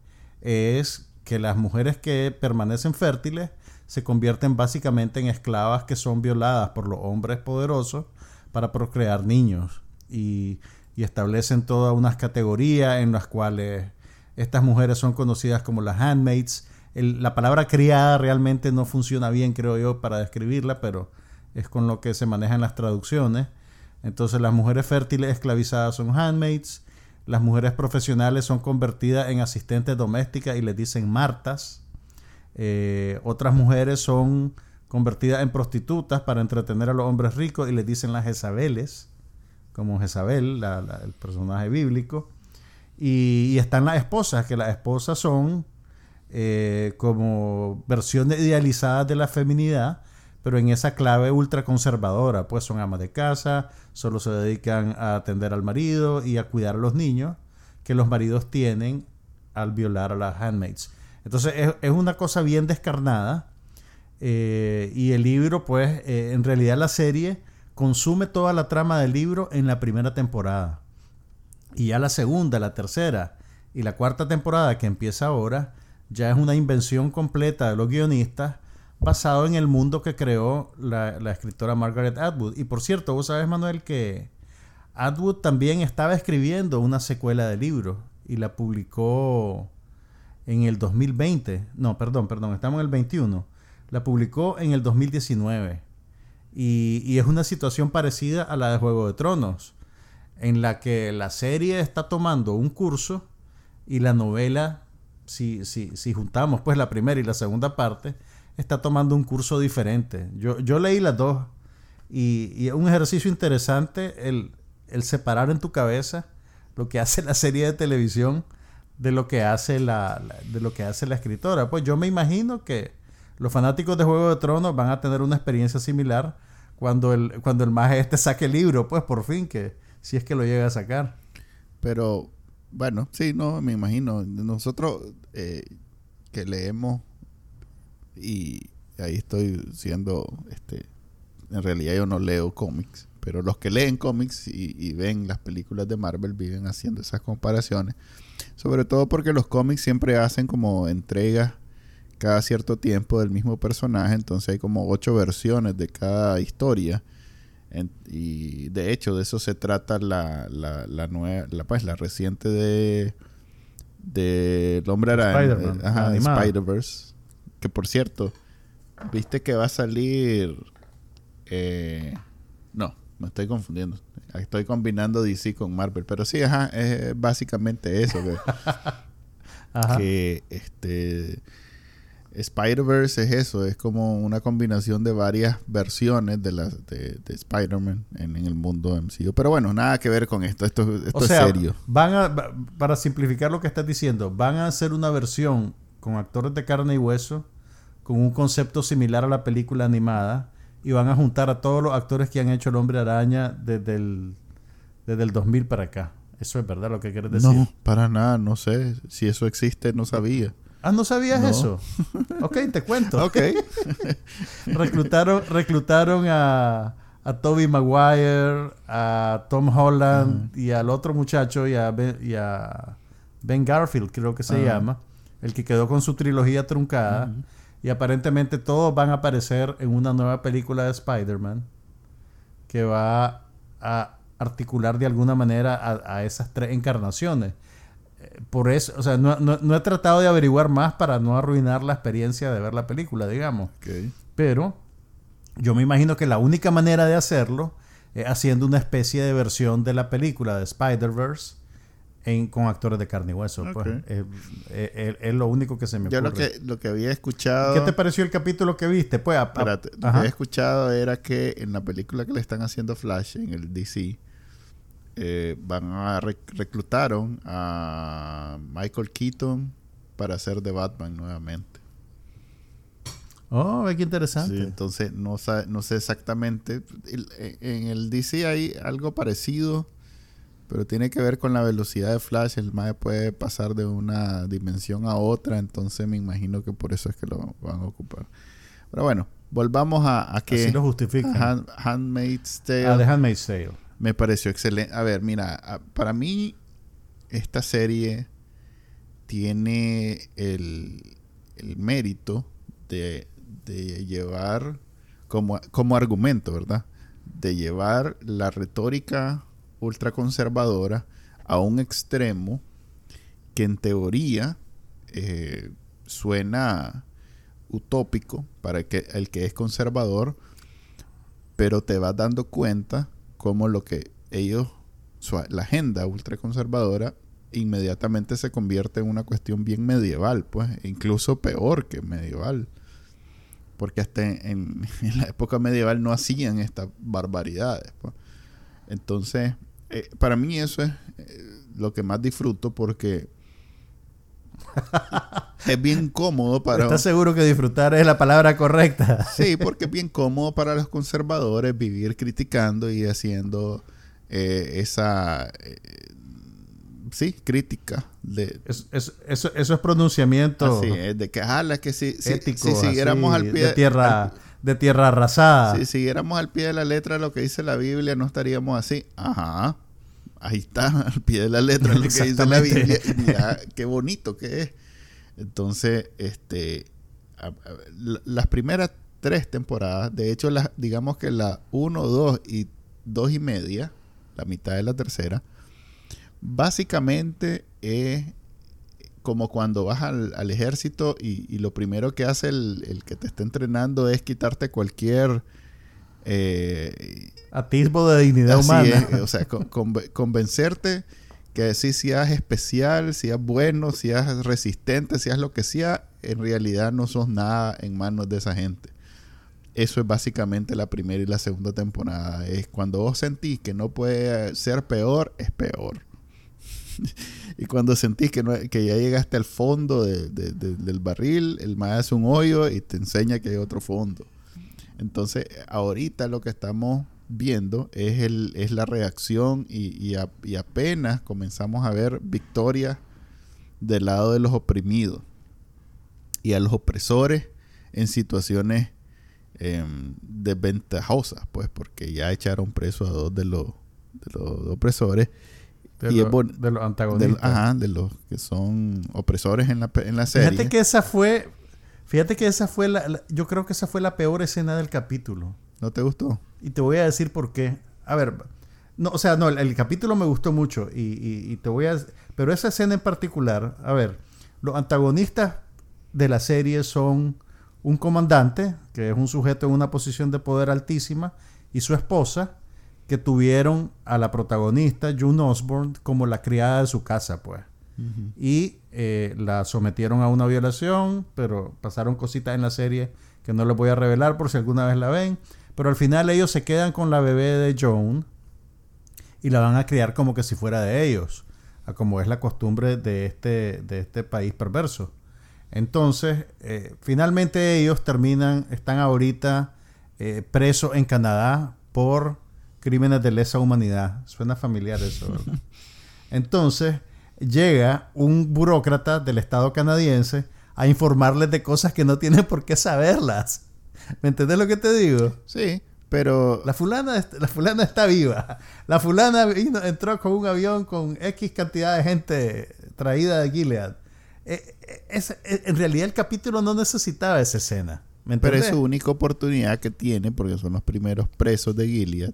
es que las mujeres que permanecen fértiles se convierten básicamente en esclavas que son violadas por los hombres poderosos para procrear niños, y establecen todas unas categorías en las cuales estas mujeres son conocidas como las handmaids. La palabra criada realmente no funciona bien, creo yo, para describirla, pero es con lo que se manejan las traducciones. Entonces las mujeres fértiles esclavizadas son handmaids, las mujeres profesionales son convertidas en asistentes domésticas y les dicen martas, otras mujeres son convertidas en prostitutas para entretener a los hombres ricos y les dicen las Jezabeles, como Jezabel, el personaje bíblico, y están las esposas, que las esposas son como versiones idealizadas de la feminidad, pero en esa clave ultraconservadora, pues son amas de casa, solo se dedican a atender al marido y a cuidar a los niños que los maridos tienen al violar a las handmaids. Entonces es una cosa bien descarnada, y el libro, pues, en realidad la serie consume toda la trama del libro en la primera temporada, y ya la segunda, la tercera y la cuarta temporada, que empieza ahora, ya es una invención completa de los guionistas, basado en el mundo que creó la escritora Margaret Atwood. Y por cierto, vos sabés, Manuel, que Atwood también estaba escribiendo una secuela del libro y la publicó en el 2020. No, perdón, estamos en el 21. La publicó en el 2019. Y es una situación parecida a la de Juego de Tronos, en la que la serie está tomando un curso y la novela, si juntamos, pues, la primera y la segunda parte, está tomando un curso diferente. Yo leí las dos, y es un ejercicio interesante el separar en tu cabeza lo que hace la serie de televisión de lo que hace la escritora. Pues yo me imagino que los fanáticos de Juego de Tronos van a tener una experiencia similar cuando el maje saque el libro, pues, por fin, que si es que lo llega a sacar. Pero bueno, sí, no, me imagino. Nosotros que leemos, y ahí estoy siendo en realidad yo no leo cómics, pero los que leen cómics y ven las películas de Marvel viven haciendo esas comparaciones, sobre todo porque los cómics siempre hacen como entregas cada cierto tiempo del mismo personaje, entonces hay como 8 versiones de cada historia, y de hecho de eso se trata la nueva, pues, la reciente de El Hombre Araña, Spider-Verse. Que, por cierto, ¿viste que va a salir? No, me estoy confundiendo. Estoy combinando DC con Marvel. Pero sí, es básicamente eso. Que Spider-Verse es eso. Es como una combinación de varias versiones de Spider-Man en el mundo MCU. Pero bueno, nada que ver con esto. Esto o sea, es serio. Para simplificar lo que estás diciendo, van a hacer una versión con actores de carne y hueso, con un concepto similar a la película animada, y van a juntar a todos los actores que han hecho El Hombre Araña desde el 2000 para acá. ¿Eso es verdad lo que quieres decir? No, para nada, no sé. Si eso existe, no sabía. Ah, ¿no sabías eso? Ok, te cuento. Ok. Reclutaron a Tobey Maguire, a Tom Holland, y al otro muchacho, y a Ben Garfield, creo que se llama. El que quedó con su trilogía truncada. Y aparentemente todos van a aparecer en una nueva película de Spider-Man que va a articular de alguna manera a esas 3 encarnaciones. por eso, o sea, no he tratado de averiguar más para no arruinar la experiencia de ver la película, digamos. Okay. Pero yo me imagino que la única manera de hacerlo es haciendo una especie de versión de la película de Spider-Verse con actores de carne y hueso. Okay. Pues es lo único que se me ocurre. Yo lo que había escuchado... ¿Qué te pareció el capítulo que viste? Pues, espérate, lo que había escuchado era que en la película que le están haciendo Flash, en el DC... reclutaron a Michael Keaton para hacer de Batman nuevamente. Oh, qué interesante. Sí, entonces no sé exactamente. En el DC hay algo parecido, pero tiene que ver con la velocidad de Flash. El mae puede pasar de una dimensión a otra, entonces me imagino que por eso es que lo van a ocupar. Pero bueno, volvamos a que... Así lo justifican. Handmaid's Tale. The Handmaid's Tale. Me pareció excelente. A ver, mira, para mí esta serie tiene el mérito de llevar como argumento, ¿verdad? De llevar la retórica ultraconservadora a un extremo que en teoría suena utópico para el que es conservador, pero te vas dando cuenta como lo que la agenda ultraconservadora inmediatamente se convierte en una cuestión bien medieval, pues, incluso peor que medieval, porque hasta en la época medieval no hacían estas barbaridades, pues. Entonces, para mí eso es lo que más disfruto, porque es bien cómodo para... ¿Estás seguro que disfrutar es la palabra correcta? Sí, porque es bien cómodo para los conservadores vivir criticando y haciendo crítica de... Esos pronunciamientos. Así es, de que jala que ético, si siguiéramos así, al pie de tierra arrasada. Si siguiéramos al pie de la letra lo que dice la Biblia, no estaríamos así. Ajá. Ahí está, al pie de la letra, lo que dice la Biblia. Mira, qué bonito que es. Entonces, las primeras 3 temporadas, de hecho, digamos que la 1, 2 y 2 y media, la mitad de la tercera, básicamente es como cuando vas al ejército y lo primero que hace el que te está entrenando es quitarte cualquier... atisbo de dignidad humana. Es, o sea, convencerte que decir si eres especial, si eres bueno, si eres resistente, si eres lo que sea, en realidad no sos nada en manos de esa gente. Eso es básicamente la primera y la segunda temporada. Es cuando vos sentís que no puede ser peor, es peor. Y cuando sentís que ya llegaste al fondo del barril, el maestro hace un hoyo y te enseña que hay otro fondo. Entonces, ahorita lo que estamos viendo es la reacción y apenas comenzamos a ver victorias del lado de los oprimidos y a los opresores en situaciones desventajosas, pues, porque ya echaron preso a 2 de los opresores. De los antagonistas. De los que son opresores en la serie. Fíjate que esa fue... yo creo que esa fue la peor escena del capítulo. ¿No te gustó? Y te voy a decir por qué. A ver, no, o sea, no, el capítulo me gustó mucho y te voy a... Pero esa escena en particular, a ver, los antagonistas de la serie son un comandante, que es un sujeto en una posición de poder altísima, y su esposa, que tuvieron a la protagonista, June Osborne, como la criada de su casa, pues. Uh-huh. Y la sometieron a una violación, pero pasaron cositas en la serie que no les voy a revelar por si alguna vez la ven, pero al final ellos se quedan con la bebé de Joan y la van a criar como que si fuera de ellos, como es la costumbre de este país perverso. Entonces, finalmente ellos están ahorita presos en Canadá por crímenes de lesa humanidad. Suena familiar eso, ¿verdad? Entonces llega un burócrata del estado canadiense a informarles de cosas que no tienen por qué saberlas. ¿Me entendés lo que te digo? Sí, pero... La fulana está viva. La fulana entró con un avión con X cantidad de gente traída de Gilead. En realidad el capítulo no necesitaba esa escena. ¿Me entendés? Pero es su única oportunidad que tiene, porque son los primeros presos de Gilead,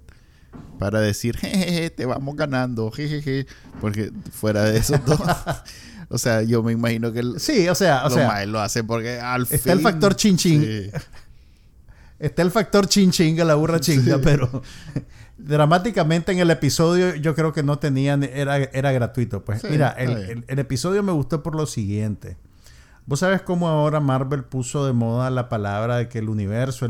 para decir, jejeje, te vamos ganando, jejeje, porque fuera de esos dos, o sea, yo me imagino que el, sí, o sea, más lo hace porque al fin está el factor chin chin, sí. Está el factor chin chin a la burra chinga, sí. Pero dramáticamente en el episodio yo creo que no tenían, era gratuito, pues sí, mira, el episodio me gustó por lo siguiente. ¿Vos sabés cómo ahora Marvel puso de moda la palabra de que el universo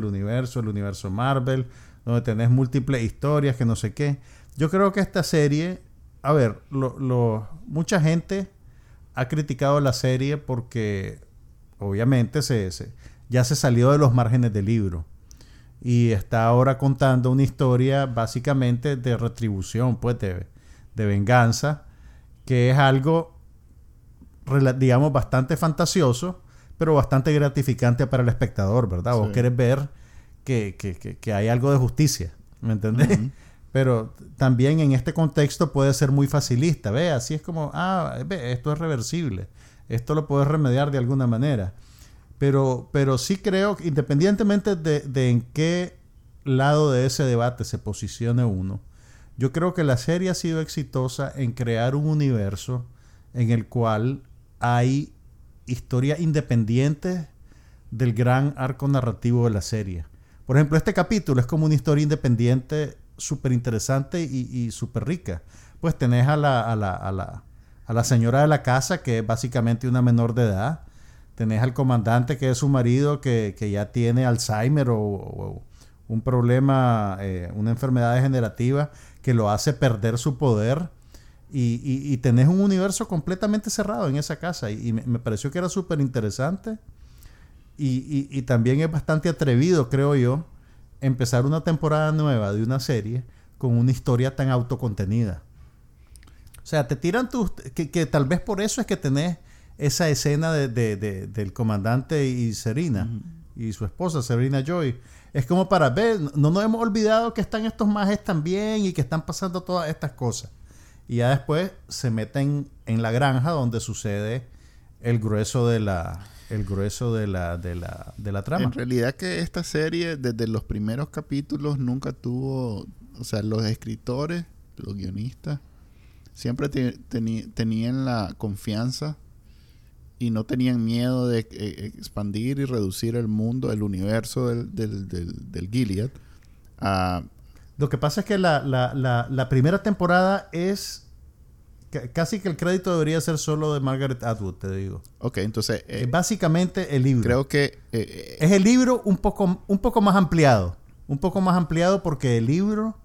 Marvel, donde tenés múltiples historias, que no sé qué? Yo creo que esta serie, a ver, mucha gente ha criticado la serie porque obviamente ya se salió de los márgenes del libro y está ahora contando una historia básicamente de retribución, pues de venganza, que es algo, digamos, bastante fantasioso, pero bastante gratificante para el espectador, ¿verdad? Sí. Vos querés ver que hay algo de justicia, ¿me entendés? Uh-huh. Pero también en este contexto puede ser muy facilista, ve, así es como, esto es reversible, esto lo puedes remediar de alguna manera. Pero sí creo, independientemente de en qué lado de ese debate se posicione uno, yo creo que la serie ha sido exitosa en crear un universo en el cual hay historias independientes del gran arco narrativo de la serie. Por ejemplo, este capítulo es como una historia independiente súper interesante y súper rica. Pues tenés a la señora de la casa, que es básicamente una menor de edad. Tenés al comandante, que es su marido, que ya tiene Alzheimer o un problema, una enfermedad degenerativa que lo hace perder su poder. Y tenés un universo completamente cerrado en esa casa. Y me pareció que era súper interesante. Y también es bastante atrevido, creo yo, empezar una temporada nueva de una serie con una historia tan autocontenida. O sea, te tiran tus... Que tal vez por eso es que tenés esa escena del comandante y Serena, uh-huh, y su esposa Serena Joy. Es como para ver, no nos hemos olvidado que están estos majes también y que están pasando todas estas cosas. Y ya después se meten en la granja donde sucede el grueso de la trama. En realidad que esta serie desde los primeros capítulos nunca tuvo, o sea, los escritores, los guionistas siempre tenían la confianza y no tenían miedo de expandir y reducir el mundo, el universo del Gilead. Lo que pasa es que la primera temporada es casi que el crédito debería ser solo de Margaret Atwood, te digo. Ok, entonces... es básicamente el libro. Creo que... es el libro un poco más ampliado. Un poco más ampliado porque el libro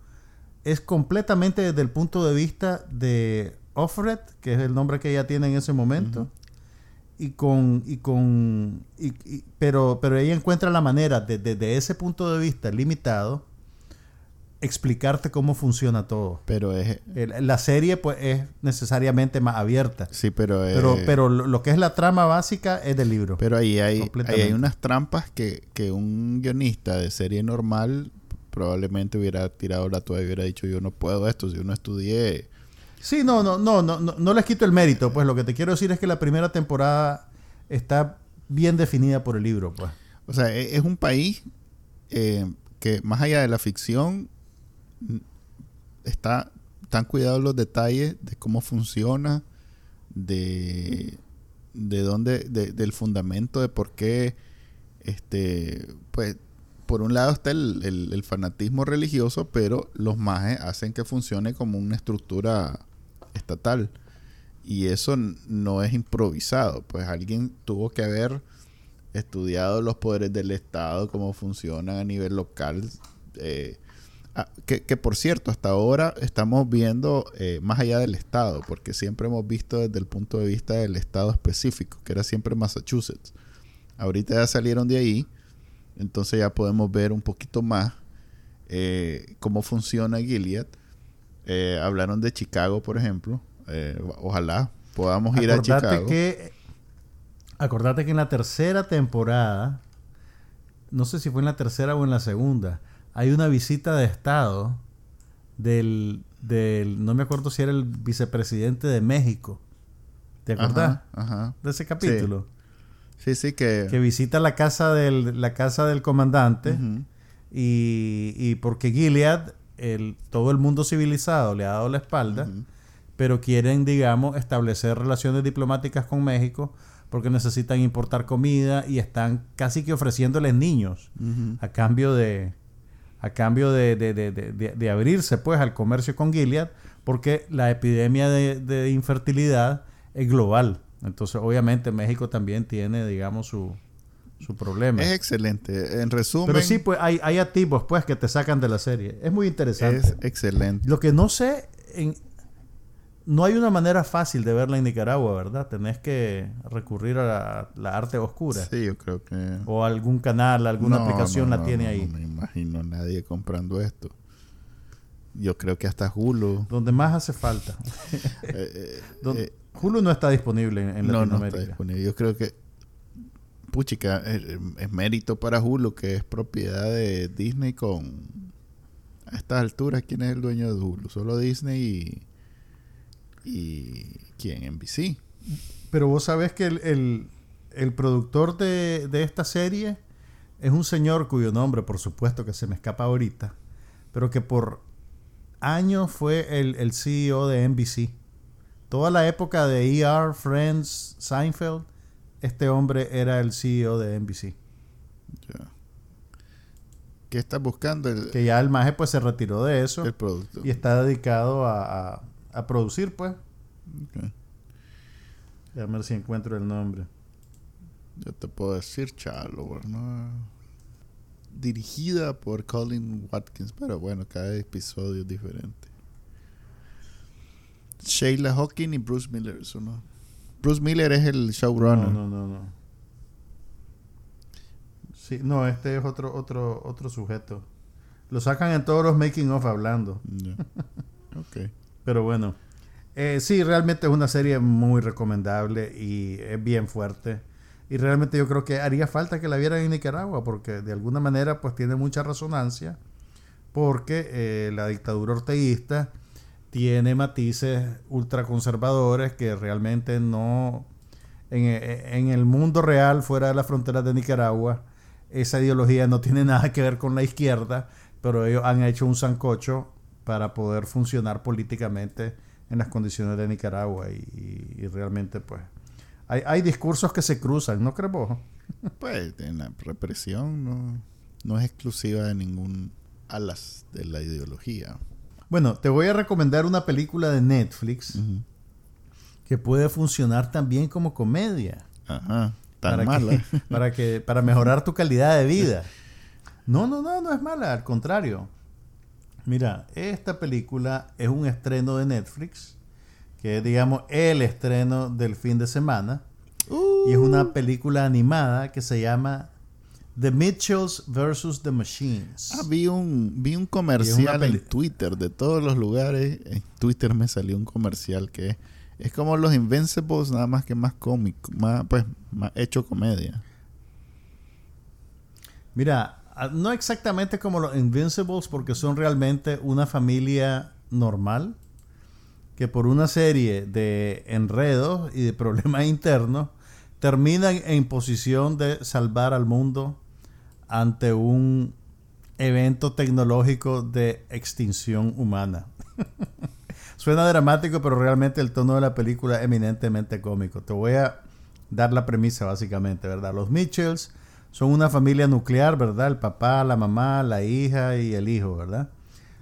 es completamente desde el punto de vista de Offred, que es el nombre que ella tiene en ese momento. Uh-huh. Pero ella encuentra la manera desde ese punto de vista limitado explicarte cómo funciona todo. Pero es... la serie pues es necesariamente más abierta. Sí, pero... pero lo que es la trama básica es del libro. Pero ahí hay unas trampas que un guionista de serie normal probablemente hubiera tirado la toalla y hubiera dicho, yo no puedo esto, si yo no estudié. Sí, no les quito el mérito. Pues lo que te quiero decir es que la primera temporada está bien definida por el libro, pues. O sea, es un país que más allá de la ficción están cuidados los detalles de cómo funciona, de dónde, del fundamento de por qué, pues por un lado está el fanatismo religioso, pero los majes hacen que funcione como una estructura estatal y eso no es improvisado, pues alguien tuvo que haber estudiado los poderes del Estado, cómo funcionan a nivel local, que por cierto hasta ahora estamos viendo más allá del Estado, porque siempre hemos visto desde el punto de vista del Estado específico, que era siempre Massachusetts. Ahorita ya salieron de ahí, entonces ya podemos ver un poquito más cómo funciona Gilead. Hablaron de Chicago, por ejemplo. Ojalá podamos ir a Chicago. Acordate que en la tercera temporada, no sé si fue en la tercera o en la segunda, hay una visita de Estado del no me acuerdo si era el vicepresidente de México. ¿Te acordás? Ajá. De ese capítulo. Sí, sí, que visita la casa del comandante. Uh-huh. Y porque Gilead todo el mundo civilizado le ha dado la espalda, uh-huh, pero quieren, digamos, establecer relaciones diplomáticas con México porque necesitan importar comida y están casi que ofreciéndoles niños, uh-huh, a cambio de abrirse pues al comercio con Gilead, porque la epidemia de infertilidad es global. Entonces, obviamente, México también tiene, digamos, su problema. Es excelente. En resumen... Pero sí, pues, hay atisbos, pues, que te sacan de la serie. Es muy interesante. Es excelente. Lo que no sé... No hay una manera fácil de verla en Nicaragua, ¿verdad? Tenés que recurrir a la arte oscura. Sí, yo creo que... O algún canal, alguna aplicación la tiene ahí. No me imagino nadie comprando esto. Yo creo que hasta Hulu... Donde más hace falta. Hulu no está disponible en Latinoamérica. No está disponible. Yo creo que... Puchica, es mérito para Hulu, que es propiedad de Disney con... A estas alturas, ¿quién es el dueño de Hulu? Solo Disney y ¿quién? NBC. Pero vos sabés que el productor de esta serie es un señor cuyo nombre, por supuesto, que se me escapa ahorita, pero que por años fue el CEO de NBC. Toda la época de ER, Friends, Seinfeld, este hombre era el CEO de NBC. Ya. ¿Qué estás buscando? Que ya el maje pues se retiró de eso. El producto. Y está dedicado a producir, pues. Okay. A ver si encuentro el nombre. Yo te puedo decir, Chalo, ¿no? Dirigida por Colin Watkins, pero bueno, cada episodio es diferente. Sheila Hawking y Bruce Miller, eso no. Bruce Miller es el showrunner. No. Sí, no, este es otro sujeto. Lo sacan en todos los making of hablando. Yeah. Okay. Pero bueno, sí, realmente es una serie muy recomendable y es bien fuerte. Y realmente yo creo que haría falta que la vieran en Nicaragua porque de alguna manera pues tiene mucha resonancia porque la dictadura orteguista tiene matices ultraconservadores que realmente no... En el mundo real, fuera de las fronteras de Nicaragua, esa ideología no tiene nada que ver con la izquierda, pero ellos han hecho un sancocho para poder funcionar políticamente en las condiciones de Nicaragua y realmente pues hay discursos que se cruzan, ¿no crees vos? Pues en la represión no es exclusiva de ningún alas de la ideología. Bueno, te voy a recomendar una película de Netflix, uh-huh, que puede funcionar también como comedia. Ajá. Tan para mala. Para mejorar tu calidad de vida. No es mala, al contrario. Mira, esta película es un estreno de Netflix, que es, digamos, el estreno del fin de semana. Y es una película animada que se llama The Mitchells vs. The Machines. Ah, vi un comercial en Twitter, de todos los lugares. En Twitter me salió un comercial que es como los Invincibles, nada más que más cómico, más hecho comedia. Mira, no exactamente como los Invincibles, porque son realmente una familia normal que por una serie de enredos y de problemas internos terminan en posición de salvar al mundo ante un evento tecnológico de extinción humana. Suena dramático, pero realmente el tono de la película es eminentemente cómico. Te voy a dar la premisa básicamente, ¿verdad? Los Mitchells son una familia nuclear, ¿verdad? El papá, la mamá, la hija y el hijo, ¿verdad?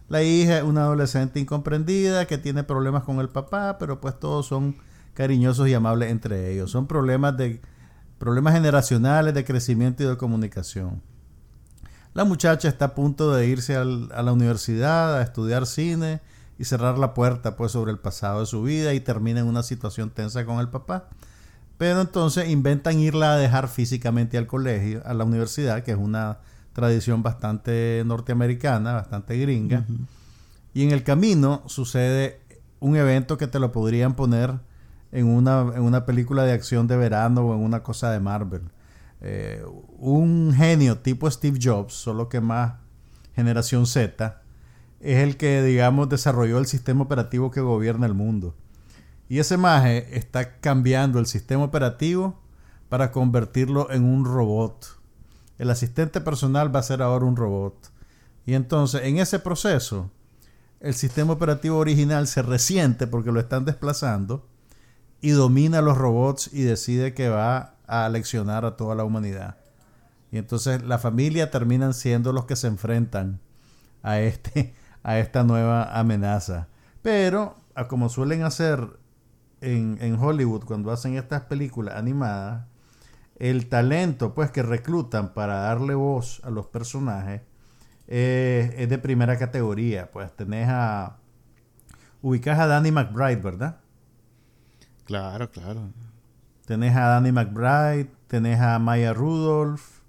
La hija es una adolescente incomprendida que tiene problemas con el papá, pero pues todos son cariñosos y amables entre ellos. Son problemas generacionales, de crecimiento y de comunicación. La muchacha está a punto de irse a la universidad a estudiar cine y cerrar la puerta pues sobre el pasado de su vida y termina en una situación tensa con el papá. Pero entonces inventan irla a dejar físicamente al colegio, a la universidad, que es una tradición bastante norteamericana, bastante gringa. Uh-huh. Y en el camino sucede un evento que te lo podrían poner en una película de acción de verano o en una cosa de Marvel. Un genio tipo Steve Jobs, solo que más generación Z, es el que, digamos, desarrolló el sistema operativo que gobierna el mundo. Y ese maje está cambiando el sistema operativo para convertirlo en un robot. El asistente personal va a ser ahora un robot. Y entonces, en ese proceso, el sistema operativo original se resiente porque lo están desplazando y domina a los robots y decide que va a aleccionar a toda la humanidad. Y entonces la familia terminan siendo los que se enfrentan a esta nueva amenaza. Pero, como suelen hacer en Hollywood cuando hacen estas películas animadas, el talento pues que reclutan para darle voz a los personajes es de primera categoría. Pues tenés ubicás a Danny McBride, ¿verdad? Claro, claro. Tenés a Danny McBride, tenés a Maya Rudolph,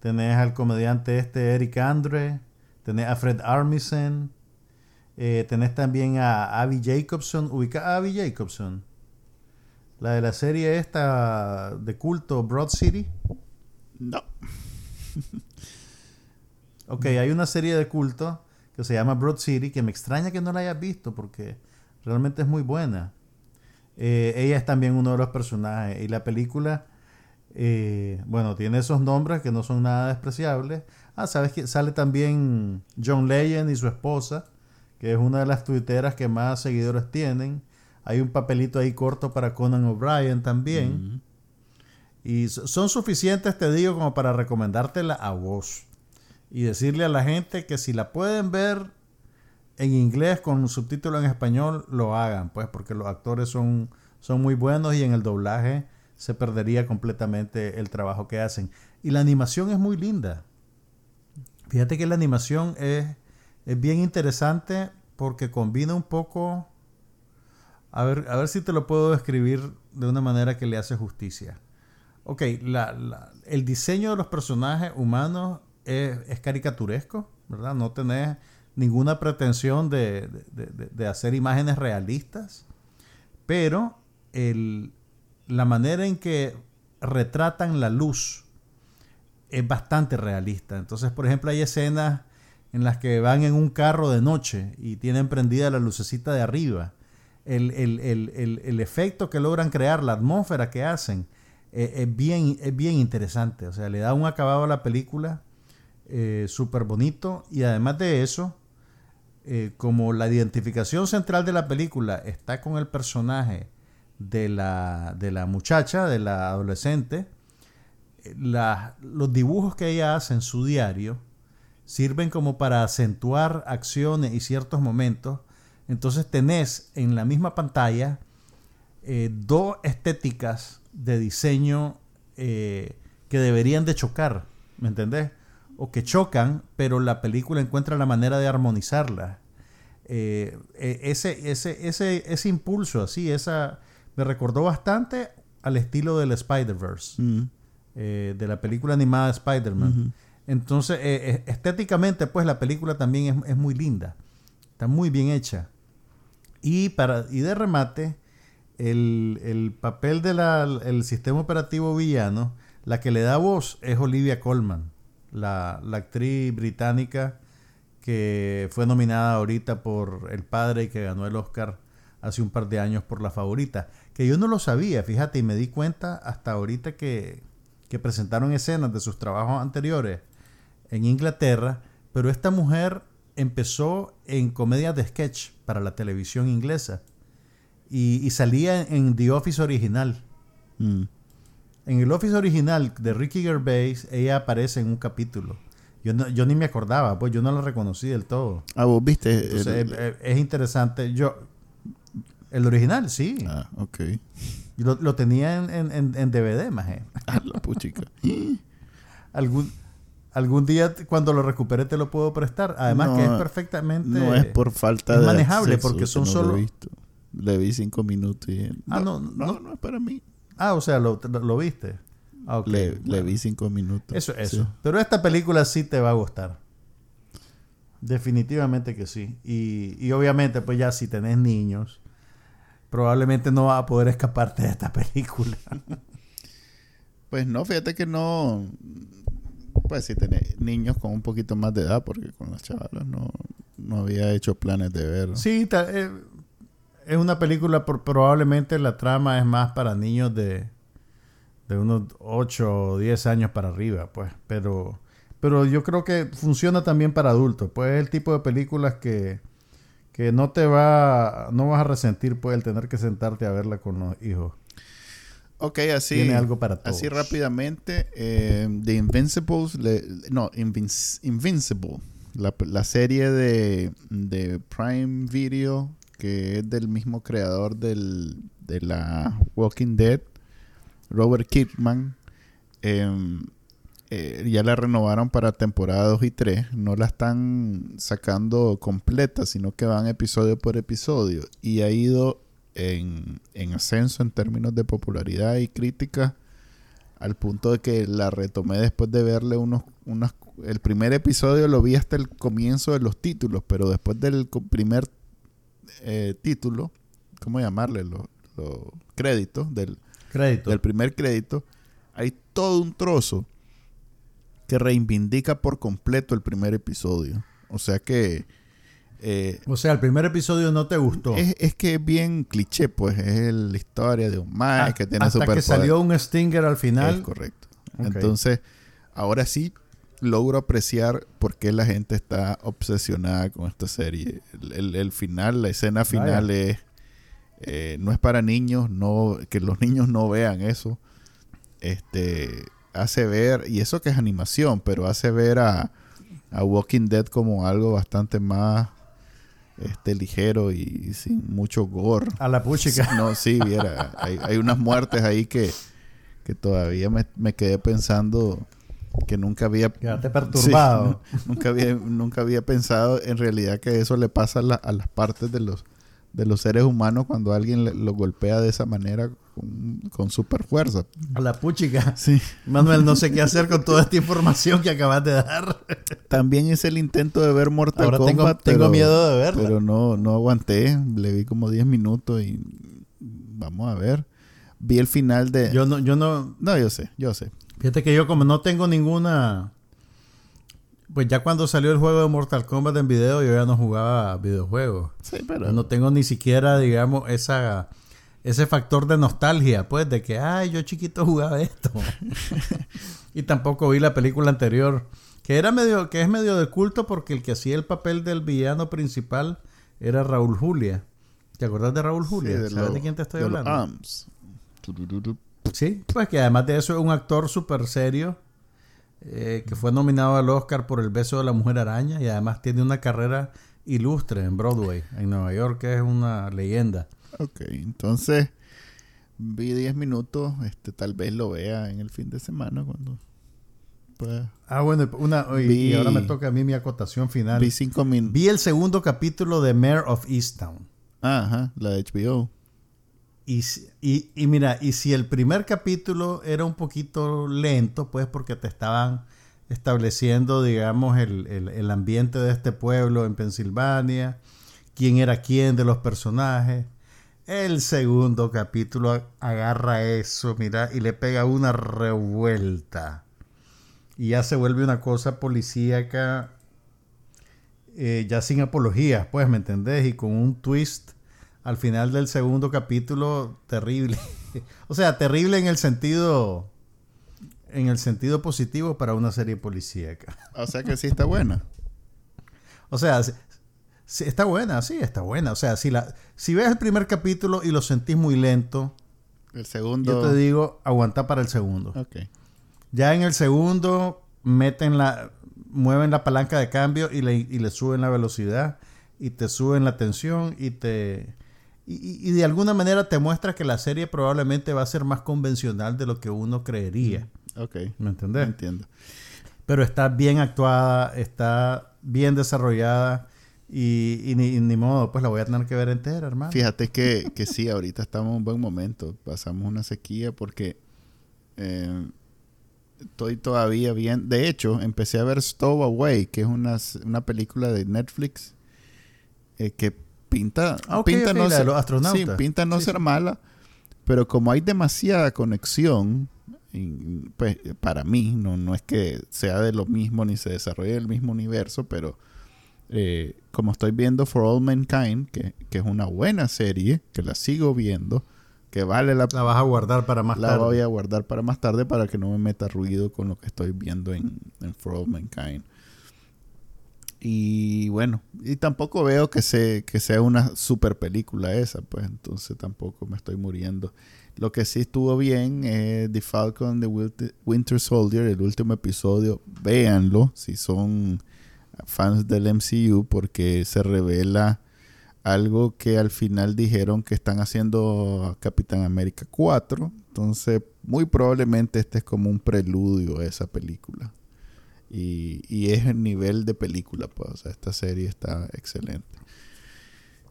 tenés al comediante Eric Andre, tenés a Fred Armisen, tenés también a Abby Jacobson. ¿Ubicás a Abby Jacobson? La de la serie esta de culto, Broad City. No. Ok, hay una serie de culto que se llama Broad City, que me extraña que no la hayas visto porque realmente es muy buena. Ella es también uno de los personajes. Y la película, tiene esos nombres que no son nada despreciables. Ah, sabes que sale también John Legend y su esposa, que es una de las tuiteras que más seguidores tienen. Hay un papelito ahí corto para Conan O'Brien también. Uh-huh. Y son suficientes, te digo, como para recomendártela a vos. Y decirle a la gente que si la pueden ver en inglés con un subtítulo en español, lo hagan, pues, porque los actores son muy buenos y en el doblaje se perdería completamente el trabajo que hacen. Y la animación es muy linda. Fíjate que la animación es bien interesante porque combina un poco... A ver si te lo puedo describir de una manera que le hace justicia. Ok, el diseño de los personajes humanos es caricaturesco, ¿verdad? No tenés ninguna pretensión de hacer imágenes realistas, pero la manera en que retratan la luz es bastante realista. Entonces, por ejemplo, hay escenas en las que van en un carro de noche y tienen prendida la lucecita de arriba. El efecto que logran crear, la atmósfera que hacen es bien interesante. O sea, le da un acabado a la película súper bonito. Y además de eso, como la identificación central de la película está con el personaje de la muchacha, de la adolescente, los dibujos que ella hace en su diario sirven como para acentuar acciones y ciertos momentos. Entonces tenés en la misma pantalla dos estéticas de diseño que deberían de chocar, ¿me entendés? O que chocan, pero la película encuentra la manera de armonizarlas. Ese impulso así, me recordó bastante al estilo del Spider-Verse, mm-hmm. De la película animada Spider-Man. Mm-hmm. Entonces, estéticamente, pues la película también es muy linda. Está muy bien hecha. Y de remate, el papel del sistema operativo villano, la que le da voz es Olivia Colman, la actriz británica que fue nominada ahorita por El Padre y que ganó el Oscar hace un par de años por La Favorita. Que yo no lo sabía, fíjate, y me di cuenta hasta ahorita que presentaron escenas de sus trabajos anteriores en Inglaterra, pero esta mujer... empezó en comedias de sketch para la televisión inglesa y salía en The Office original. Mm. En el Office original de Ricky Gervais ella aparece en un capítulo. Yo ni me acordaba, pues yo no la reconocí del todo. Ah, vos viste. Entonces, es interesante. El original, sí. Ah, ok. Lo tenía en DVD, maje. Ah, la puchica. Algún día cuando lo recupere te lo puedo prestar. Además no, que es perfectamente... No es por falta de manejable acceso, porque son no solo... Le vi 5 minutos y... No es para mí. Ah, o sea, lo viste. Ah, okay. Le vi 5 minutos. Eso. Sí. Pero esta película sí te va a gustar. Definitivamente que sí. Y obviamente pues ya si tenés niños, probablemente no vas a poder escaparte de esta película. Pues no, fíjate que no... Pues si tenés niños con un poquito más de edad, porque con las chavalas no había hecho planes de verlo. Sí, es una película, probablemente la trama es más para niños de unos 8 o 10 años para arriba, pues. Pero yo creo que funciona también para adultos, pues es el tipo de películas que, que no te va, no vas a resentir pues el tener que sentarte a verla con los hijos. Ok, así. Tiene algo para todos. Así rápidamente, The Invincibles, Invincible, la serie de Prime Video, que es del mismo creador de la Walking Dead, Robert Kirkman. Ya la renovaron para temporada 2 y 3. No la están sacando completa, sino que van episodio por episodio. Y ha ido en ascenso en términos de popularidad y crítica, al punto de que la retomé después de verle unos... El primer episodio lo vi hasta el comienzo de los títulos, pero después del primer título, ¿cómo llamarle? Los créditos. Del primer crédito. Hay todo un trozo que reivindica por completo el primer episodio. O sea que... el primer episodio no te gustó. Es que es bien cliché, pues. Es la historia de un mae que tiene superpoder. Hasta que salió un stinger al final. Es correcto. Okay. Entonces, ahora sí logro apreciar por qué la gente está obsesionada con esta serie. El final, la escena final es... no es para niños. Que los niños no vean eso. Hace ver, y eso que es animación, pero hace ver a Walking Dead como algo bastante más ligero y sin mucho gore. A la puchica. No, sí, viera. hay unas muertes ahí que todavía me quedé pensando que nunca había... Quedaste perturbado. Sí, nunca había pensado en realidad que eso le pasa a las partes de los seres humanos cuando alguien los golpea de esa manera con super fuerza. A la puchica. Sí. Manuel, no sé qué hacer con toda esta información que acabas de dar. También es el intento de ver Mortal Kombat. Tengo miedo de verla. Pero no aguanté. Le vi como 10 minutos y vamos a ver. Vi el final de... No, yo sé. Fíjate que yo como no tengo ninguna... Pues ya cuando salió el juego de Mortal Kombat en video, yo ya no jugaba videojuegos. Sí, pero... Yo no tengo ni siquiera, digamos, ese factor de nostalgia, pues, de que, yo chiquito jugaba esto. Y tampoco vi la película anterior, que es medio de culto porque el que hacía el papel del villano principal era Raúl Julia. ¿Te acordás de Raúl Julia? Sí, ¿sabes de quién te estoy hablando? AMS. Sí, pues que además de eso es un actor súper serio. Que fue nominado al Oscar por El beso de la mujer araña y además tiene una carrera ilustre en Broadway, en Nueva York, que es una leyenda. Ok, entonces vi 10 minutos, tal vez lo vea en el fin de semana cuando pueda. Y ahora me toca a mí mi acotación final. Vi 5 minutos. Vi el segundo capítulo de Mare of Easttown. Ajá, la de HBO. Y mira, y si el primer capítulo era un poquito lento, pues porque te estaban estableciendo, digamos, el ambiente de este pueblo en Pensilvania, quién era quién de los personajes, el segundo capítulo agarra eso, mira, y le pega una revuelta. Y ya se vuelve una cosa policíaca, ya sin apologías, pues, ¿me entendés? Y con un twist al final del segundo capítulo terrible. O sea, terrible en el sentido positivo para una serie policíaca. O sea que sí está buena. O sea, sí, está buena, sí, está buena. O sea, si ves el primer capítulo y lo sentís muy lento, el segundo... Yo te digo, aguanta para el segundo. Okay. Ya en el segundo mueven la palanca de cambio y le suben la velocidad y te suben la tensión y de alguna manera te muestra que la serie probablemente va a ser más convencional de lo que uno creería. Ok. ¿Me entendés? Entiendo. Pero está bien actuada, está bien desarrollada y ni modo, pues la voy a tener que ver entera, hermano. Fíjate que sí, ahorita estamos en un buen momento. Pasamos una sequía porque estoy todavía bien. De hecho, empecé a ver Stowaway, que es una película de Netflix que pinta no ser mala, pero como hay demasiada conexión, pues para mí no es que sea de lo mismo ni se desarrolle el mismo universo, pero como estoy viendo For All Mankind, que es una buena serie, que la sigo viendo, que vale la... La vas a guardar para más tarde. La voy a guardar para más tarde para que no me meta ruido con lo que estoy viendo en For All Mankind. Y bueno, y tampoco veo que sea una super película esa, pues entonces tampoco me estoy muriendo. Lo que sí estuvo bien es The Falcon, The Winter Soldier, el último episodio. Véanlo si son fans del MCU, porque se revela algo que al final dijeron que están haciendo Capitán América 4. Entonces, muy probablemente este es como un preludio a esa película. Y es el nivel de película, pues. O sea, esta serie está excelente.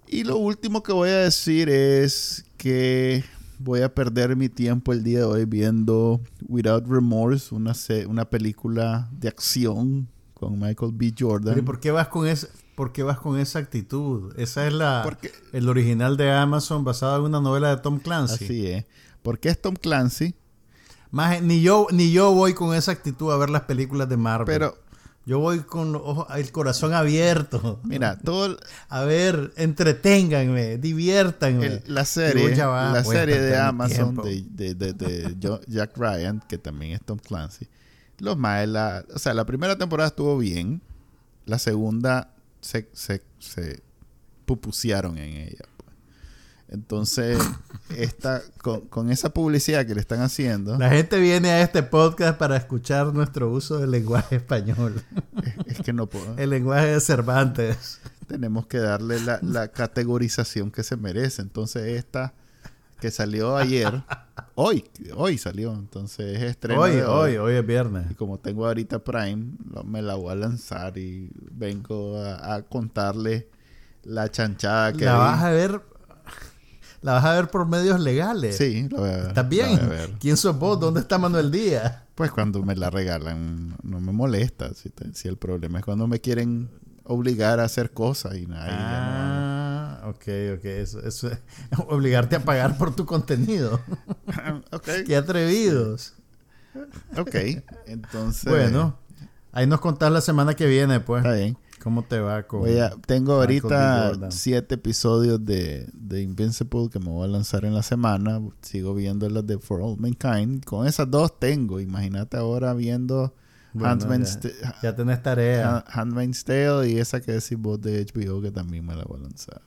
Y lo último que voy a decir es que voy a perder mi tiempo el día de hoy viendo Without Remorse, una película de acción con Michael B. Jordan. ¿Pero por qué vas con eso? ¿Por qué vas con esa actitud? Esa es el original de Amazon basada en una novela de Tom Clancy. Así es. ¿Por qué es Tom Clancy? Más, ni yo voy con esa actitud a ver las películas de Marvel. Pero yo voy con el corazón abierto. Mira, a ver, entreténganme, diviértanme. La serie de Amazon de Jack Ryan, que también es Tom Clancy. La primera temporada estuvo bien. La segunda se pupusieron en ella. Entonces, con esa publicidad que le están haciendo... La gente viene a este podcast para escuchar nuestro uso del lenguaje español. Es que no puedo. El lenguaje de Cervantes. Tenemos que darle la categorización que se merece. Entonces, esta que salió ayer... Hoy salió, entonces es estreno. Hoy es viernes. Y como tengo ahorita Prime, me la voy a lanzar y vengo a contarle la chanchada que... La vas a ver por medios legales. Sí, la voy a ver. ¿Estás bien? La voy a ver. ¿Quién sos vos? ¿Dónde está Manuel Díaz? Pues cuando me la regalan, no me molesta. Si el problema es cuando me quieren obligar a hacer cosas y nada. Ok. Eso es obligarte a pagar por tu contenido. Okay. Qué atrevidos. Ok, entonces... Bueno, ahí nos contás la semana que viene, pues. Está bien. ¿Cómo te va con...? Tengo ahorita 7 episodios de Invincible que me voy a lanzar en la semana. Sigo viendo las de For All Mankind. Con esas 2 tengo. Imagínate ahora viendo... Bueno, ya tenés tarea. Handmaid's Tale y esa que decís vos de HBO que también me la voy a lanzar.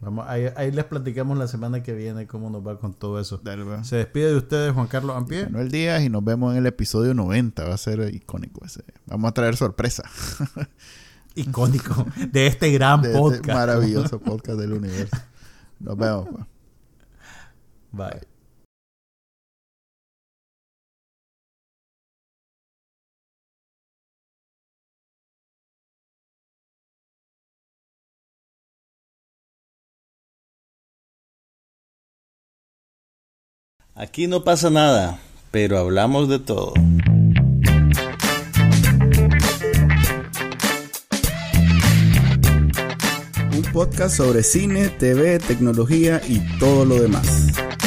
Vamos, ahí les platicamos la semana que viene cómo nos va con todo eso. Dale, se despide de ustedes Juan Carlos Ampie. Manuel Díaz y nos vemos en el episodio 90. Va a ser icónico ese. Vamos a traer sorpresa. Icónico de este gran podcast. Este maravilloso podcast del universo. Nos vemos. Pa. Bye. Aquí no pasa nada, pero hablamos de todo. Un podcast sobre cine, TV, tecnología y todo lo demás.